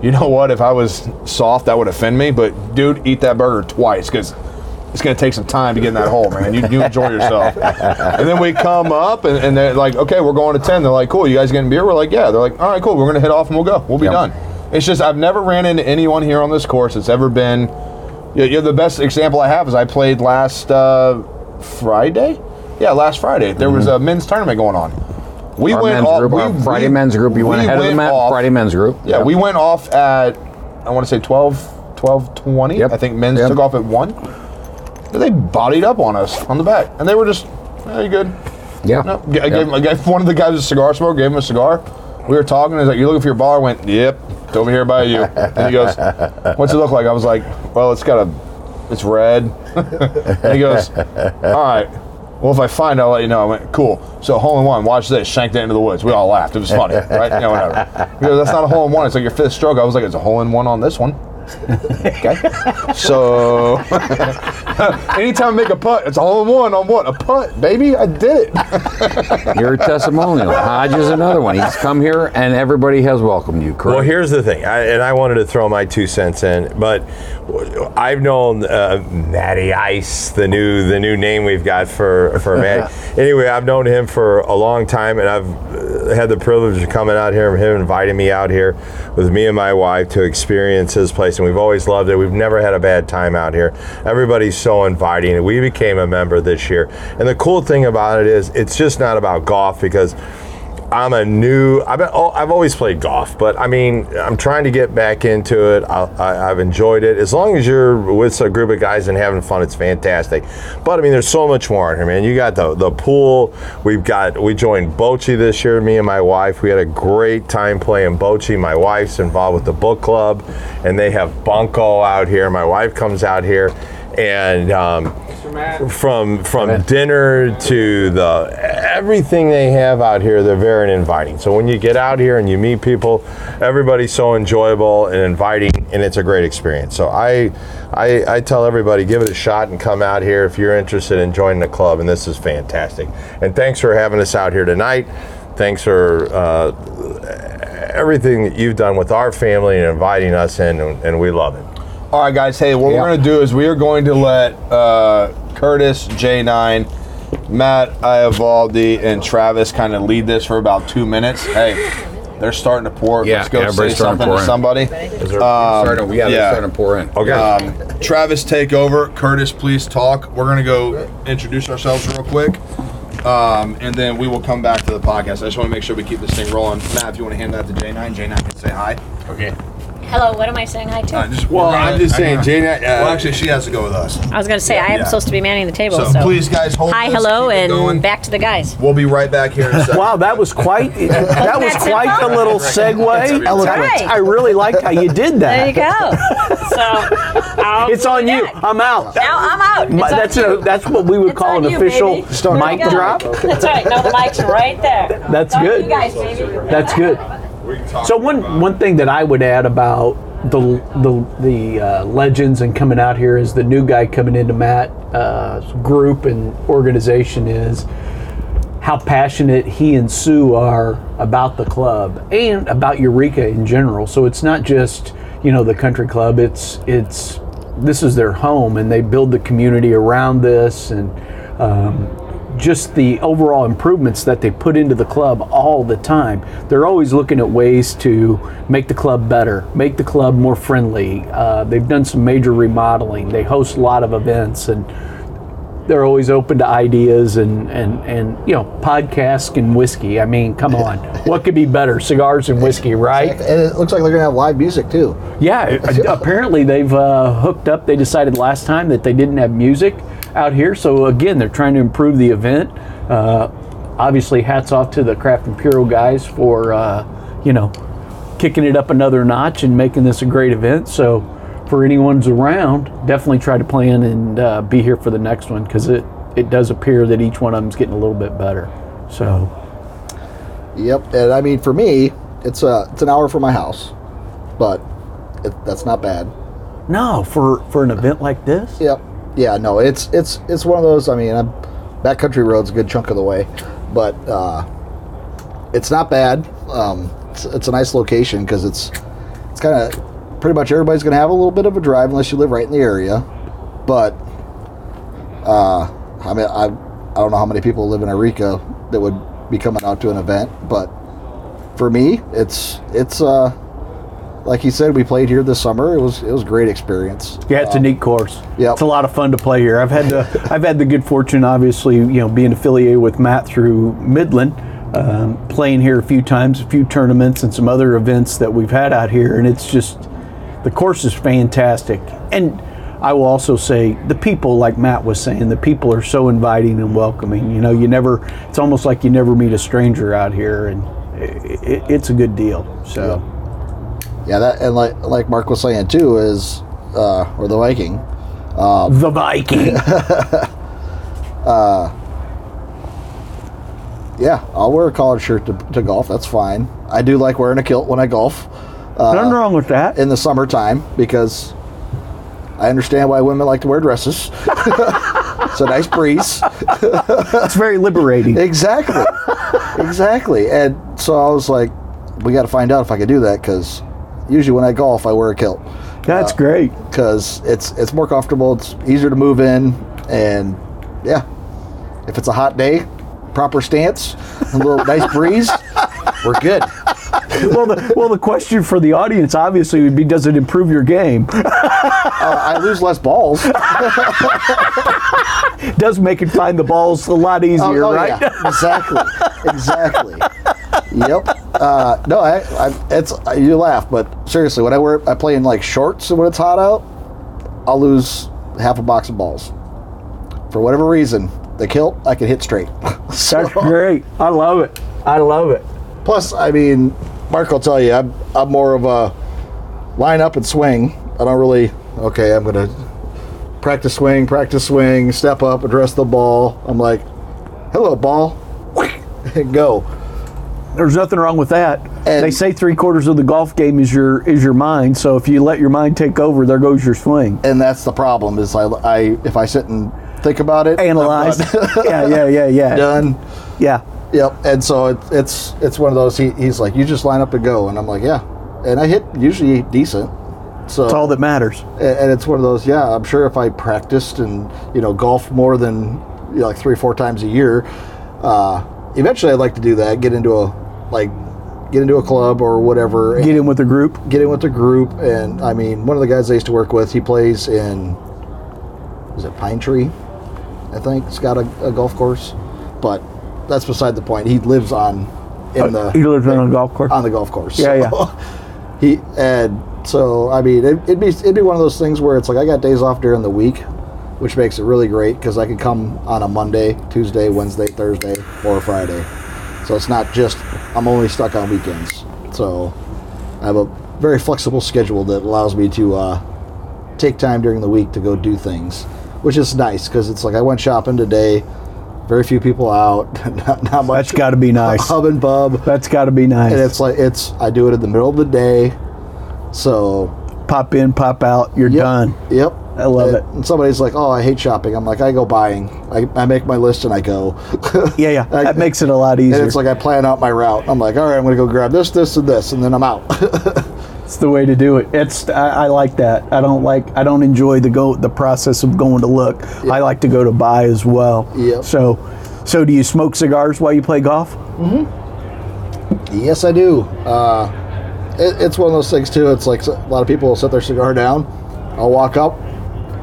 you know what? If I was soft, that would offend me. But dude, eat that burger twice because it's going to take some time to get in that hole, man. You enjoy yourself. And then we come up and they're like, okay, we're going to 10. They're like, cool. You guys getting beer? We're like, yeah. They're like, all right, cool. We're going to hit off and we'll go. We'll be done. It's just I've never ran into anyone here on this course that's ever been. You know, the best example I have is I played last Friday. Yeah, last Friday. There was a men's tournament going on. We our went off. Group, we, Friday we, men's group. You we went ahead went of the map. Off, Friday men's group. Yeah, we went off at, I want to say 12:20. I think men's took off at 1. But they bodied up on us on the back. And they were just, oh, you good? Yeah. No, I gave one of the guys a cigar smoke, gave him a cigar. We were talking. He's like, you looking for your bar? I went, yep, it's over here by you. And he goes, what's it look like? I was like, well, it's red. And he goes, all right. Well, if I find, I'll let you know. I went, cool. So hole in one, watch this, shanked it into the woods. We all laughed. It was funny, right? You know, whatever. Because that's not a hole in one. It's like your 5th stroke. I was like, it's a hole in one on this one. Okay. So anytime I make a putt, it's a hole in one on what? A putt, baby. I did it. Your testimonial. Hodge is another one. He's come here and everybody has welcomed you, correct? Well, here's the thing. I wanted to throw my 2 cents in, but I've known Maddie Ice, the new name we've got for Maddie. Anyway, I've known him for a long time, and I've had the privilege of coming out here, him inviting me out here with me and my wife to experience his place, and we've always loved it. We've never had a bad time out here. Everybody's so inviting, and we became a member this year. And the cool thing about it is it's just not about golf, because I've always played golf, but I mean, I'm trying to get back into it. I've enjoyed it. As long as you're with a group of guys and having fun, it's fantastic. But I mean, there's so much more in here, man. You got the pool. We joined bocce this year, me and my wife. We had a great time playing bocce. My wife's involved with the book club, and they have bunco out here. My wife comes out here, and from dinner to everything they have out here, they're very inviting. So when you get out here and you meet people, everybody's so enjoyable and inviting, and it's a great experience. So I tell everybody, give it a shot and come out here if you're interested in joining the club, and this is fantastic. And thanks for having us out here tonight. Thanks for everything that you've done with our family and inviting us in, and we love it. All right, guys. Hey, what we're going to do is we are going to let Curtis, J9, Matt Iavaldi, and Travis kind of lead this for about 2 minutes. Hey, they're starting to pour. Let's go say something to somebody. They're starting to pour in. Okay. Travis, take over. Curtis, please talk. We're going to go introduce ourselves real quick, and then we will come back to the podcast. I just want to make sure we keep this thing rolling. Matt, if you want to hand that to J9, J9 can say hi. Okay. Hello, what am I saying hi to? I'm just saying, Jana. Well, actually, she has to go with us. I was going to say, I am supposed to be manning the table. So please, guys, hold on. Hi, hello, and back to the guys. We'll be right back here in a second. Wow, that was quite the little segue. Right. I really liked how you did that. There you go. So it's on you. I'm out. Now I'm out. That's what we would call an official mic drop. That's right. No, the mic's right there. That's good. You guys, baby. That's good. So one thing that I would add about the legends and coming out here is the new guy coming into Matt's group and organization is how passionate he and Sue are about the club and about Eureka in general. So it's not just, you know, the country club. It's this is their home, and they build the community around this, and just the overall improvements that they put into the club all the time. They're always looking at ways to make the club better, make the club more friendly. They've done some major remodeling. They host a lot of events, and they're always open to ideas and you know, podcasts and whiskey. I mean, come on. What could be better? Cigars and whiskey, right? Exactly. And it looks like they're going to have live music, too. Yeah. Apparently, they've hooked up. They decided last time that they didn't have music out here. So, again, they're trying to improve the event. Obviously, hats off to the Craft and Puro guys for, you know, kicking it up another notch and making this a great event. So, for anyone's around, definitely try to plan and be here for the next one, because it does appear that each one of them's getting a little bit better. So, yep. And I mean, for me, it's an hour from my house, but that's not bad. No, for an event like this. Yep. Yeah. No, it's one of those. I mean, backcountry road's a good chunk of the way, but it's not bad. It's a nice location because it's kind of. Pretty much everybody's going to have a little bit of a drive unless you live right in the area. But, I mean, I don't know how many people live in Eureka that would be coming out to an event. But for me, it's like you said, we played here this summer. It was a great experience. Yeah, it's a neat course. Yeah, it's a lot of fun to play here. I've had the good fortune, obviously, you know, being affiliated with Matt through Midland. Playing here a few times, a few tournaments, and some other events that we've had out here, and it's just. The course is fantastic, and I will also say the people, like Matt was saying, the people are so inviting and welcoming. You know, it's almost like you never meet a stranger out here, and it's a good deal. So, yeah, that, and like Mark was saying too, is or the Viking, yeah, I'll wear a collared shirt to golf. That's fine. I do like wearing a kilt when I golf. Nothing wrong with that. In the summertime, because I understand why women like to wear dresses. It's a nice breeze. It's very liberating. Exactly. And so I was like, we got to find out if I can do that, because usually when I golf, I wear a kilt. That's great. Because it's more comfortable. It's easier to move in. And, yeah, if it's a hot day, proper stance, a little nice breeze, we're good. Well, the question for the audience obviously would be, does it improve your game? I lose less balls. Does make it find the balls a lot easier, right? Yeah. Exactly. Yep. No, I you laugh, but seriously, when I play in like shorts when it's hot out, I'll lose half a box of balls. For whatever reason, the kilt, I can hit straight. So. That's great. I love it. Plus, I mean, Mark will tell you, I'm more of a line up and swing. I don't really, okay, I'm going to practice swing, step up, address the ball. I'm like, hello, ball, and go. There's nothing wrong with that. And they say 3/4 of the golf game is your mind, so if you let your mind take over, there goes your swing. And that's the problem, is if I sit and think about it. Analyze. Yeah. Done. Yeah. Yep, and so it's one of those. He's like, you just line up and go, and I'm like, yeah, and I hit usually decent. So it's all that matters. And it's one of those. Yeah, I'm sure if I practiced and golf more than 3 or 4 times a year, eventually I'd like to do that. Get into a club or whatever. Get in with a group, and I mean, one of the guys I used to work with, he plays in, is it Pine Tree? I think it's got a golf course, but. That's beside the point. He lives on the golf course. On the golf course. Yeah. So I mean, it'd be one of those things where it's like I got days off during the week, which makes it really great because I can come on a Monday, Tuesday, Wednesday, Thursday, or Friday. So it's not just I'm only stuck on weekends. So I have a very flexible schedule that allows me to take time during the week to go do things, which is nice because it's like I went shopping today. Very few people out, not much. That's got to be nice. Hub and bub. That's got to be nice. And it's like I do it in the middle of the day, so pop in, pop out. You're done. Yep. I love it. And somebody's like, "Oh, I hate shopping." I'm like, "I go buying. I make my list and I go." Yeah. That makes it a lot easier. And it's like I plan out my route. I'm like, "All right, I'm going to go grab this, this, and this," and then I'm out. It's the way to do it. It's I like that. I don't enjoy the process of going to look. Yep. I like to go to buy as well. Yep. So do you smoke cigars while you play golf? Mm-hmm. Yes, I do. It's one of those things too. It's like a lot of people will set their cigar down. I'll walk up,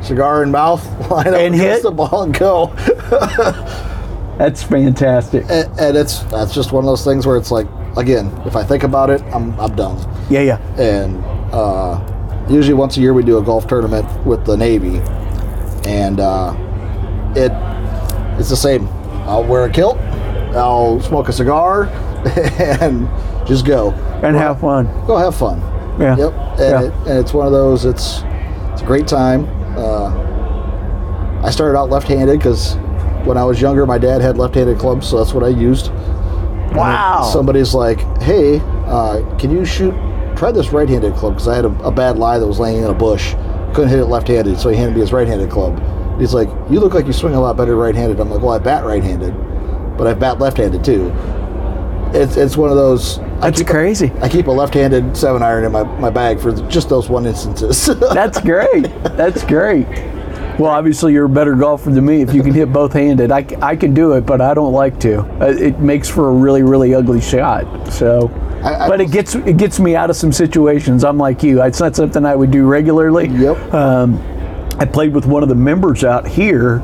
cigar in mouth, line up and hit the ball and go. That's fantastic. And that's just one of those things where it's like, again, if I think about it, I'm done. Yeah, yeah. And usually once a year we do a golf tournament with the Navy, and it's the same. I'll wear a kilt, I'll smoke a cigar, and just go and have fun. Go have fun. Yeah. Yep. And, yeah. And it's one of those. It's a great time. I started out left-handed because when I was younger, my dad had left-handed clubs, so that's what I used. Wow. Somebody's like, hey, can you shoot? Try this right-handed club, because I had a bad lie that was laying in a bush. Couldn't hit it left-handed, so he handed me his right-handed club. He's like, you look like you swing a lot better right-handed. I'm like, well, I bat right-handed, but I bat left-handed too. It's one of those. That's crazy. I keep a left-handed 7-iron in my bag for just those one instances. That's great. That's great. Well, obviously you're a better golfer than me if you can hit both-handed. I can do it, but I don't like to. It makes for a really, really ugly shot. So, but it gets me out of some situations. I'm like you. It's not something I would do regularly. Yep. I played with one of the members out here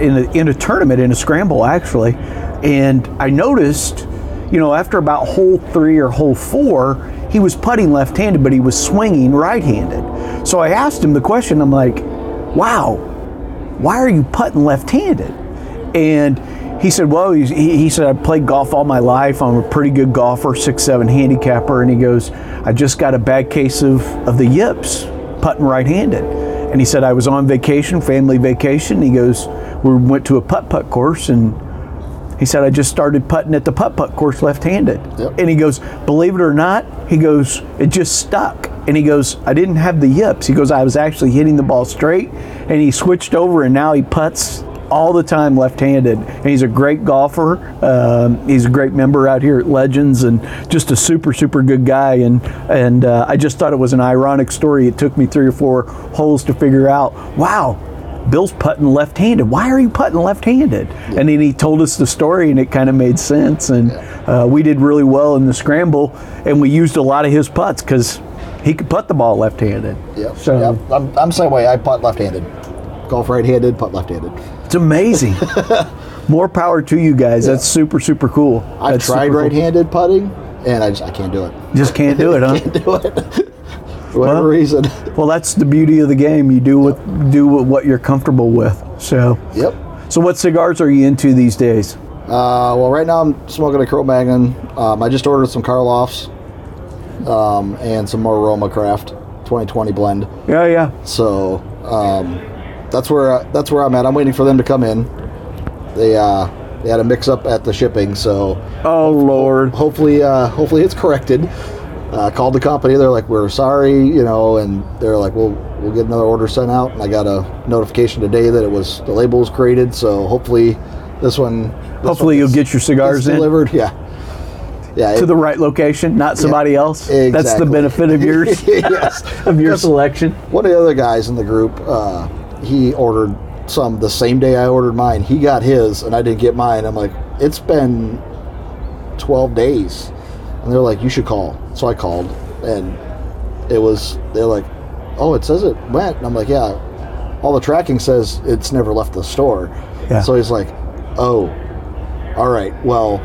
in a tournament, in a scramble actually, and I noticed, after about hole 3 or hole 4, he was putting left-handed, but he was swinging right-handed. So I asked him the question, I'm like, wow, why are you putting left-handed? And he said, well, he said, I played golf all my life. I'm a pretty good golfer, 6'7" handicapper. And he goes, I just got a bad case of the yips, putting right-handed. And he said, I was on vacation, family vacation. He goes, we went to a putt-putt course, and he said, I just started putting at the putt-putt course left-handed. Yep. And he goes, believe it or not, he goes, it just stuck. And he goes, I didn't have the yips. He goes, I was actually hitting the ball straight, and he switched over, and now he putts all the time left-handed. And he's a great golfer. He's a great member out here at Legends, and just a super, super good guy. And I just thought it was an ironic story. It took me 3 or 4 holes to figure out, wow, Bill's putting left-handed. Why are you putting left-handed? Yeah. And then he told us the story, and it kind of made sense. And we did really well in the scramble, and we used a lot of his putts because he could putt the ball left-handed. Yeah. So yeah. I'm the same way. I putt left-handed. Golf right-handed, putt left-handed. It's amazing. More power to you guys. Yeah. That's super, super cool. I've tried right-handed putting, and I can't do it. Just can't do it, huh? Can't do it. For whatever reason. Well, that's the beauty of the game. You do what you're comfortable with. So. Yep. So what cigars are you into these days? Well, right now I'm smoking a Cro-Magnon. I just ordered some Karloffs and some more Roma Craft 2020 blend. Yeah, yeah. So that's where I'm at. I'm waiting for them to come in. They had a mix up at the shipping, so. Oh Lord. Hopefully it's corrected. Called the company. They're like, we're sorry, and they're like, we'll get another order sent out. And I got a notification today that the label was created. So hopefully this one you'll get your cigars delivered. Yeah. Yeah. To the right location, not somebody else. Exactly. That's the benefit of yours, of your selection. One of the other guys in the group, he ordered some the same day I ordered mine. He got his and I didn't get mine. I'm like, it's been 12 days. And they're like, you should call. So I called, and they're like, oh, it says it went. And I'm like, yeah, all the tracking says it's never left the store. Yeah. So he's like, oh, all right, well,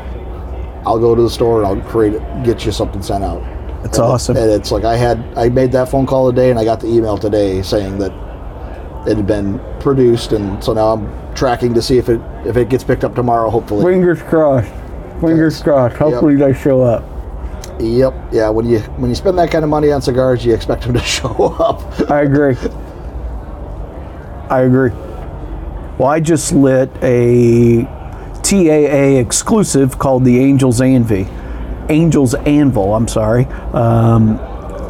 I'll go to the store and I'll get you something sent out. That's awesome. And it's like, I made that phone call today, and I got the email today saying that it had been produced. And so now I'm tracking to see if it gets picked up tomorrow, hopefully. Fingers crossed. Fingers crossed. Hopefully they show up. Yep. Yeah. When you spend that kind of money on cigars, you expect them to show up. I agree. Well, I just lit a TAA exclusive called the Angel's Anvil. I'm sorry.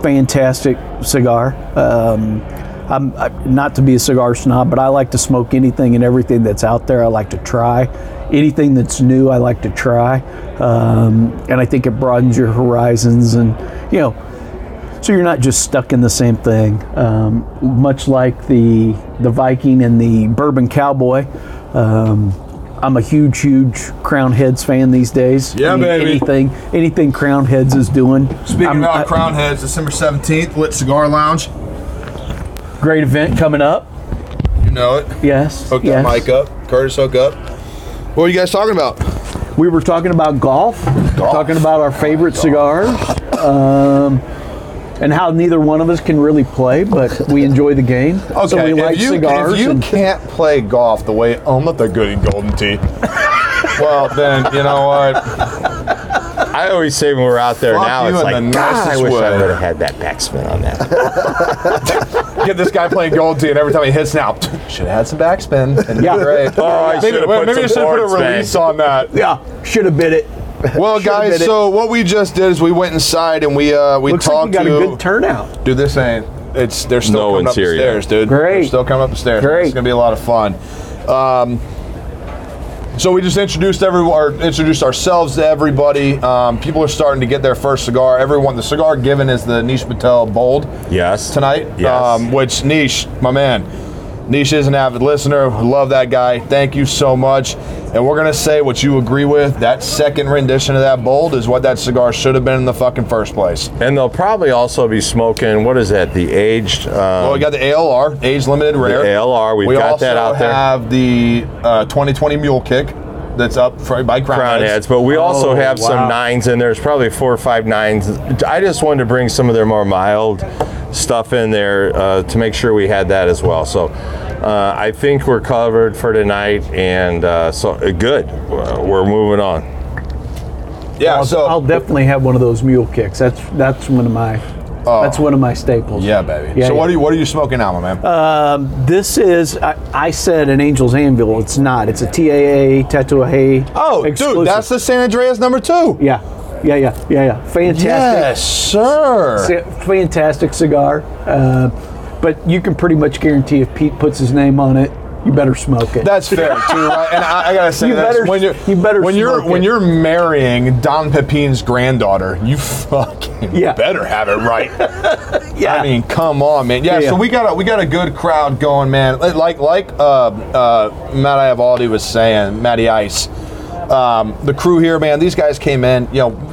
Fantastic cigar. I'm not to be a cigar snob, but I like to smoke anything and everything that's out there. I like to try anything that's new I like to try, and I think it broadens your horizons, and you know, so you're not just stuck in the same thing. Much like the Viking and the Bourbon Cowboy, I'm a huge Crown Heads fan these days. Yeah, baby. Anything Crown Heads is doing. Speaking about Crown Heads, December 17th, Lit Cigar Lounge. Great event coming up. You know it. Yes. Hooked that mic up. Curtis, hook up. What were you guys talking about? We were talking about golf. Talking about our favorite cigars, and how neither one of us can really play, but we enjoy the game. Okay, so we like cigars. If you can't play golf the way Oma the Goody Golden Tee, well, then, you know what? I always say when we're out there now, it's like, God, I wish I would have had that backspin on that. Get this guy playing Golden Tee, and every time he hits now, should have had some backspin. And yeah. Great. Oh, I should have put maybe some forward spin. Maybe I should have put a release on that. Yeah, should have bit it. Well, guys, so what we just did is we went inside and we talked to... Looks like we got a good turnout. Dude, this ain't... They're still coming up the stairs, dude. Great. They're still coming up the stairs. Great. It's going to be a lot of fun. So we just introduced ourselves to everybody. People are starting to get their first cigar. Everyone, the cigar given is the Nish Patel Bold. Yes. Tonight. Yes. Which, Nish, my man... Nish is an avid listener. Love that guy. Thank you so much. And we're going to say what you agree with. That second rendition of that Bold is what that cigar should have been in the fucking first place. And they'll probably also be smoking, what is that, the aged... well, we got the ALR, Age Limited Rare. The ALR, we got that out there. We also have the 2020 Mule Kick that's up by Crown Heads. But we also have some 9s in there. There's probably 4 or 5 9s. I just wanted to bring some of their more mild stuff in there to make sure we had that as well. So I think we're covered for tonight, and so good. We're moving on. Yeah, I'll definitely have one of those Mule Kicks. That's one of my staples. Yeah, baby. Yeah, so yeah. What are you smoking now, my man? This is I said an Angel's Anvil. It's not. It's a TAA Tatuaje. Oh, exclusive. Dude, that's the San Andreas #2. Yeah. Yeah. Fantastic. Yes, sir. Fantastic cigar. But you can pretty much guarantee if Pete puts his name on it, you better smoke it. That's fair, too, right? And I gotta say that when you're marrying Don Pepin's granddaughter, you fucking better have it right. Yeah. I mean, come on, man. Yeah. So we got a good crowd going, man. Like Matt Iavaldi was saying, Maddie Ice. The crew here, man, these guys came in, you know,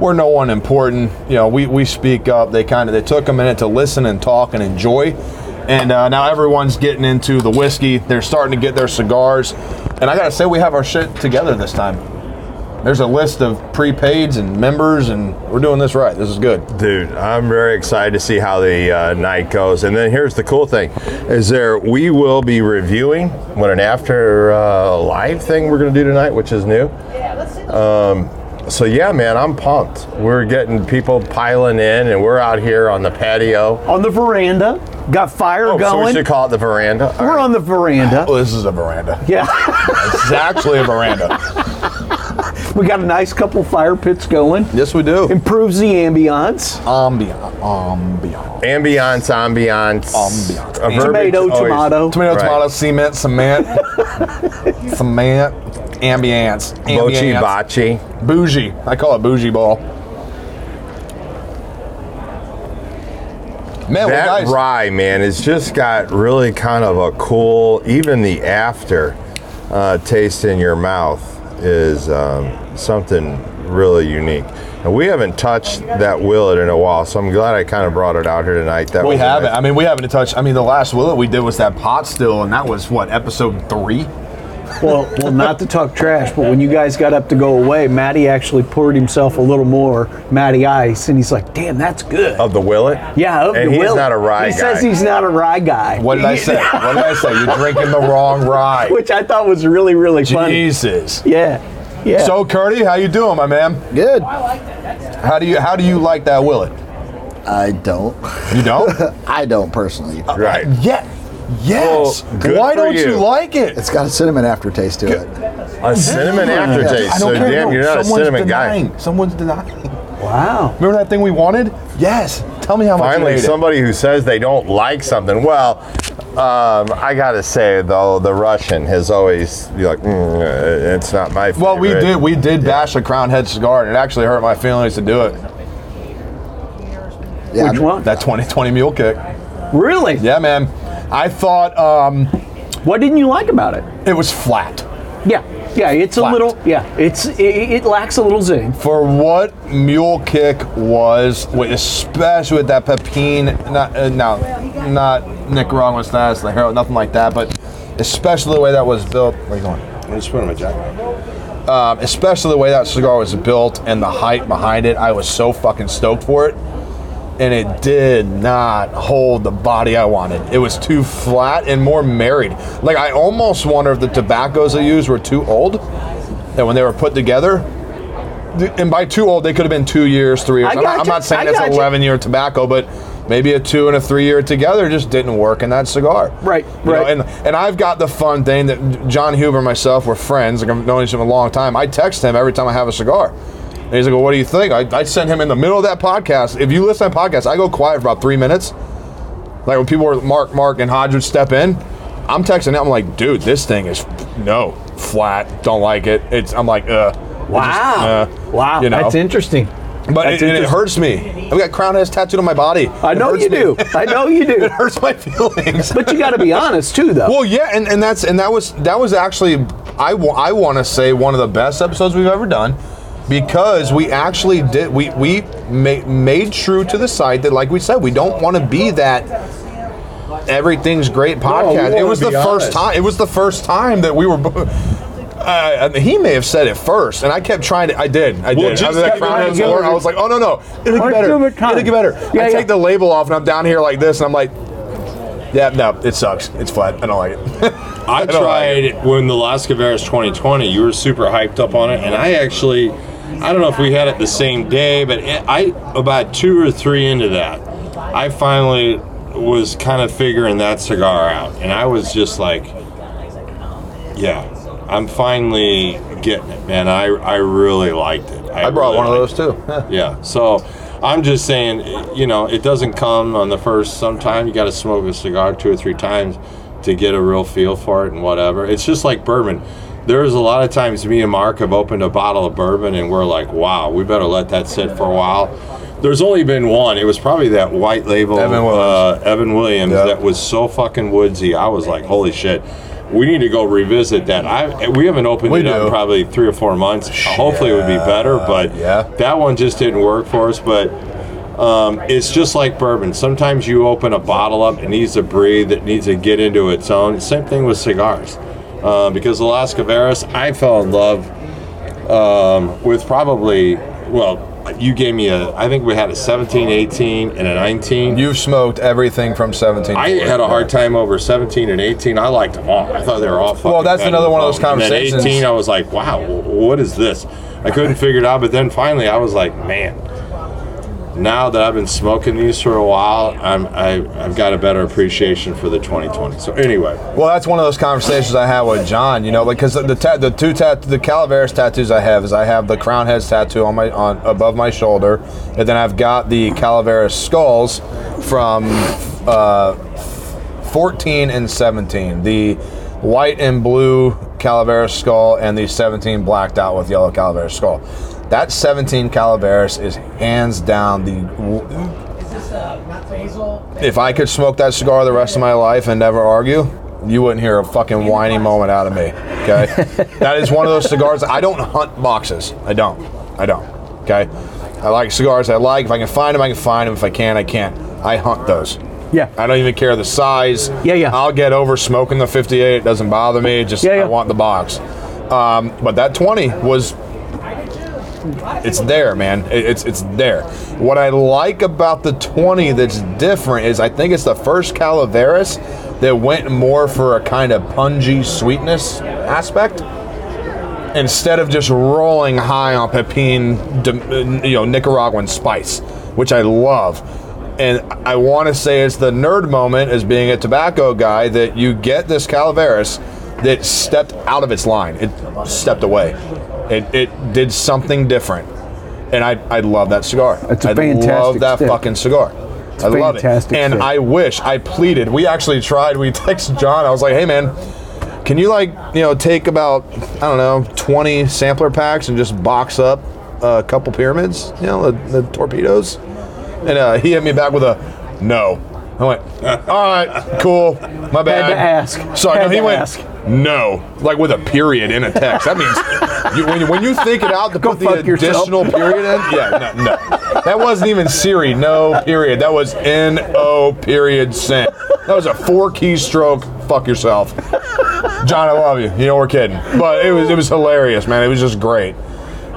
we're no one important, you know, we speak up, they took a minute to listen and talk and enjoy, and now everyone's getting into the whiskey, they're starting to get their cigars, and I gotta say we have our shit together this time. There's a list of prepaids and members, and we're doing this right. This is good. Dude, I'm very excited to see how the night goes. And then here's the cool thing, we will be reviewing an after live thing we're going to do tonight, which is new. Yeah, let's do that. So yeah, man, I'm pumped. We're getting people piling in, and we're out here on the patio. On the veranda. Got fire going. So we should call it the veranda. We're on the veranda. Oh, this is a veranda. Yeah. This is actually a veranda. We got a nice couple fire pits going. Yes, we do. Improves the ambiance. Ambiance. Tomato, cement. Ambiance. Bochi. Bougie. I call it bougie ball. Man, that rye, man, it's just got really kind of a cool, even the after taste in your mouth is something really unique. And we haven't touched that Willett in a while, so I'm glad I kind of brought it out here tonight. That we haven't. Nice. I mean, we haven't touched. I mean, the last Willett we did was that pot still, and that was, what, episode 3? Well, not to talk trash, but when you guys got up to go away, Maddie actually poured himself a little more Maddie Ice, and he's like, damn, that's good. Of the Willett? Yeah, of the Willett. And he's not a rye guy. He says he's not a rye guy. What did I say? You're drinking the wrong rye. Which I thought was really, really funny. Jesus. Yeah. So, Curdy, how you doing, my man? Good. Oh, I like that. That's good. How do you like that Willett? I don't. You don't? I don't personally. Right. Yeah. Yes. Well, why don't you like it? It's got a cinnamon aftertaste to it. A cinnamon aftertaste. I don't care, damn, you're not a cinnamon guy. Someone's denying. Wow. Remember that thing we wanted? Yes. Tell me how much you hate it. Somebody who says they don't like something. Well, I gotta say though, the Russian has always be like, it's not my favorite. Well, we did bash a Crown Head cigar, and it actually hurt my feelings to do it. Yeah, which one? That 2020 Mule Kick. Really? Yeah, man. I thought. What didn't you like about it? It was flat. Yeah. Yeah, it's flat. It lacks a little zing. For what Mule Kick was, especially with that pepin, not Nicaraguan status, the hero, nothing like that, but especially the way that was built. Where are you going? I'm just putting my jacket on. Especially the way that cigar was built and the hype behind it, I was so fucking stoked for it, and it did not hold the body I wanted. It was too flat and more married. Like, I almost wonder if the tobaccos they used were too old, and when they were put together, and by too old, they could have been 2 years, 3 years. I'm not saying that's an 11-year tobacco, but maybe a 2 and a 3 year together just didn't work in that cigar. Right, right. You know, and I've got the fun thing that John Huber and myself were friends. Like, I've known each other a long time. I text him every time I have a cigar. And he's like, well, what do you think? I sent him in the middle of that podcast. If you listen to that podcast, I go quiet for about 3 minutes. Like when people were, Mark, and Hodge would step in, I'm texting him. I'm like, dude, this thing is, flat. Don't like it. I'm like, Wow. Wow. You know? That's interesting. But it hurts me. I've got Crown Heads tattooed on my body. I know you do. I know you do. It hurts my feelings. But you got to be honest, too, though. Well, yeah, and that was actually, I want to say, one of the best episodes we've ever done. Because we actually did, we made true to the site that, like we said, we don't want to be that everything's great podcast. No, it was the first time that we were. He may have said it first, and I kept trying to. I did. I was like, oh no, it'll get better. It'll get better. Yeah, I take the label off, and I'm down here like this, and I'm like, yeah, no, it sucks. It's flat. I don't like it. I tried like it when the Las Calaveras 2020. You were super hyped up on it, and I actually. I don't know if we had it the same day, but about 2 or 3 into that, I finally was kind of figuring that cigar out. And I was just like, yeah, I'm finally getting it, man. I really liked it. I brought really one of those, too. Yeah. So I'm just saying, it doesn't come on the first. Sometime you got to smoke a cigar 2 or 3 times to get a real feel for it and whatever. It's just like bourbon. There's a lot of times me and Mark have opened a bottle of bourbon and we're like, wow, we better let that sit for a while. There's only been one. It was probably that white label, Evan Williams, yep. That was so fucking woodsy. I was like, holy shit, we need to go revisit that. We haven't opened it up in probably 3 or 4 months. Shit. Hopefully it would be better, but that one just didn't work for us. But it's just like bourbon. Sometimes you open a bottle up, it needs to breathe, it needs to get into its own. Same thing with cigars. Because the Las Calaveras, I fell in love with probably, you gave me I think we had a 17, 18, and a 19. You've smoked everything from 17 to 18. I had a hard time over 17 and 18. I liked them all. I thought they were all fucking. Well, that's another one of those conversations. And then 18, I was like, wow, what is this? I couldn't figure it out. But then finally, I was like, man, now that I've been smoking these for a while, I've got a better appreciation for the 2020. So anyway, well, that's one of those conversations I had with John. Because the Calaveras tattoos I have is I have the Crown Heads tattoo on above my shoulder, and then I've got the Calaveras skulls from 14 and 17. The white and blue Calaveras skull and the 17 blacked out with yellow Calaveras skull. That 17 Calaveras is hands down if I could smoke that cigar the rest of my life and never argue, you wouldn't hear a fucking whiny moment out of me, okay? That is one of those cigars. I don't hunt boxes. I don't, okay? I like cigars I like. If I can find them, I can find them. If I can't, I can't. I hunt those. Yeah. I don't even care the size. Yeah. I'll get over smoking the 58. It doesn't bother me. Just I want the box. But that 20 was... It's there, man. It's there. What I like about the 20 that's different is I think it's the first Calaveras that went more for a kind of pungy sweetness aspect instead of just rolling high on pepin, Nicaraguan spice, which I love. And I want to say it's the nerd moment as being a tobacco guy that you get this Calaveras that stepped out of its line. It stepped away. It did something different, and I love that cigar. It's a fantastic. I love that fucking cigar. It's I love it. And shit. I wish, I pleaded. We actually tried. We texted John. I was like, hey, man, can you, like, you know, take about, I don't know, 20 sampler packs and just box up a couple pyramids, you know, the torpedoes? And he hit me back with a no. I went, all right, cool, my bad. Had to ask. So I know he went, ask. No, like with a period in a text. That means you, when you think it out to put the additional period in, yeah, no, no. That wasn't even Siri, no period. That was N-O period sent. That was a 4-keystroke, fuck yourself. John, I love you. You know, we're kidding. But it was hilarious, man. It was just great.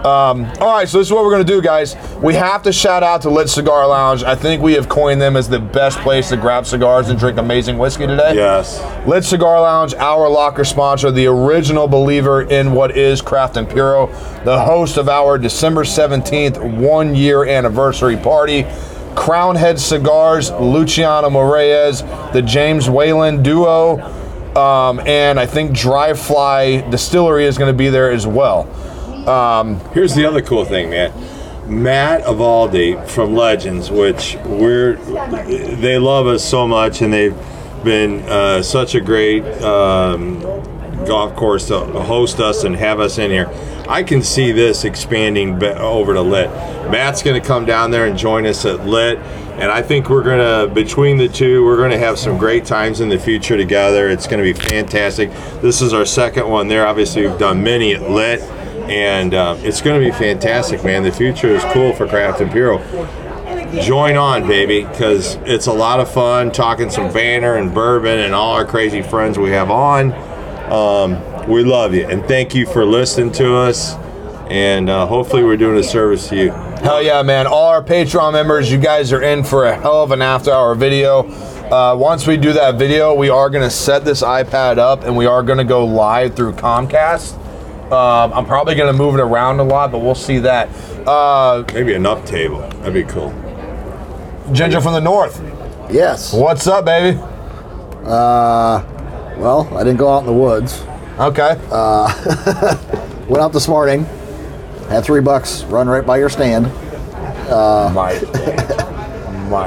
All right, so this is what we're going to do, guys. We have to shout out to Lit Cigar Lounge. I think we have coined them as the best place to grab cigars and drink amazing whiskey today. Yes. Lit Cigar Lounge, our locker sponsor, the original believer in what is Craft and Puro, the host of our December 17th one-year anniversary party. Crown Heads Cigars, Luciano Moreas, the James Whalen Duo, and I think Dry Fly Distillery is going to be there as well. Here's the other cool thing, man. Matt Iavaldi from Legends, which they love us so much, and they've been such a great golf course to host us and have us in here. I can see this expanding over to Lit. Matt's going to come down there and join us at Lit, and I think we're going to, between the two, we're going to have some great times in the future together. It's going to be fantastic. This is our second one there. Obviously, we've done many at Lit. And it's going to be fantastic, man. The future is cool for Craft and Puro. Join on, baby, because it's a lot of fun talking some Vanner and bourbon and all our crazy friends we have on. We love you, and thank you for listening to us. And hopefully we're doing a service to you. Hell yeah, man. All our Patreon members, you guys are in for a hell of an after-hour video. Once we do that video, we are going to set this iPad up, and we are going to go live through Comcast. I'm probably going to move it around a lot, but we'll see that. Maybe an up table. That'd be cool. Ginger from the north. Yes. What's up, baby? Well, I didn't go out in the woods. Okay. Went out this morning. Had $3 run right by your stand.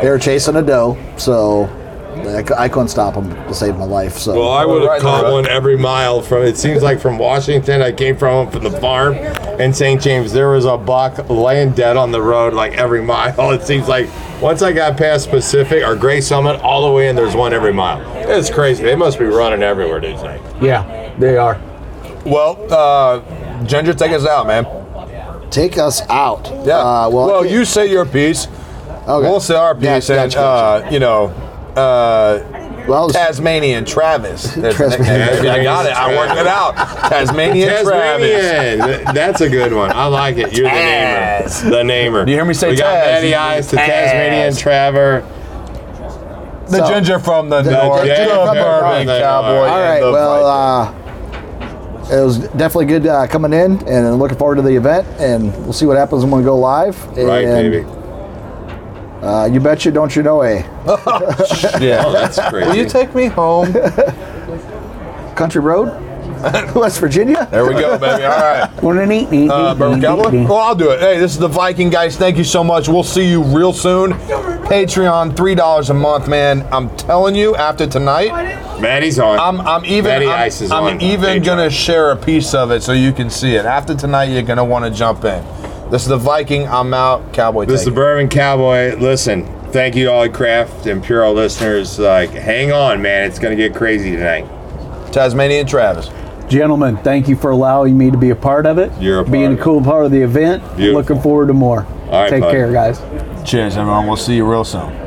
They were chasing a doe, so... I couldn't stop him to save my life. So. Well, I would have caught one every mile from, it seems like from Washington. I came from the farm in St. James. There was a buck laying dead on the road like every mile. It seems like once I got past Pacific or Gray Summit, all the way in, there's one every mile. It's crazy. They must be running everywhere, dude. Yeah, they are. Well, Ginger, take us out, man. Take us out. Yeah. Well, you say your piece. Okay. We'll say our piece. And, you know... Tasmanian Travis. I got it. I worked it out. Tasmanian Travis. That's a good one. I like it. You're Taz. The namer. You hear me say we Taz? We got Maddie Eyes to Tasmanian Traver. The Ginger from the north. Yeah, from the Cowboy. All right. It was definitely good coming in, and I'm looking forward to the event, and we'll see what happens when we go live. Right, baby. You betcha, don't you know, eh? Yeah. Oh, that's crazy. Will you take me home? Country Road? West Virginia? There we go, baby. All right. Well, I'll do it. Hey, this is the Viking, guys. Thank you so much. We'll see you real soon. Patreon, $3 a month, man. I'm telling you, after tonight, Maddie's on. I'm even going to share a piece of it so you can see it. After tonight, you're going to want to jump in. This is the Viking. I'm out. Cowboy. This is the Bourbon Cowboy. Listen, thank you to all the Craft and Puro listeners. Like, hang on, man. It's going to get crazy tonight. Tasmanian Travis. Gentlemen, thank you for allowing me to be a part of it. You're a part being of a cool part of the event. Beautiful. Looking forward to more. All right, Take care, guys. Cheers, everyone. We'll see you real soon.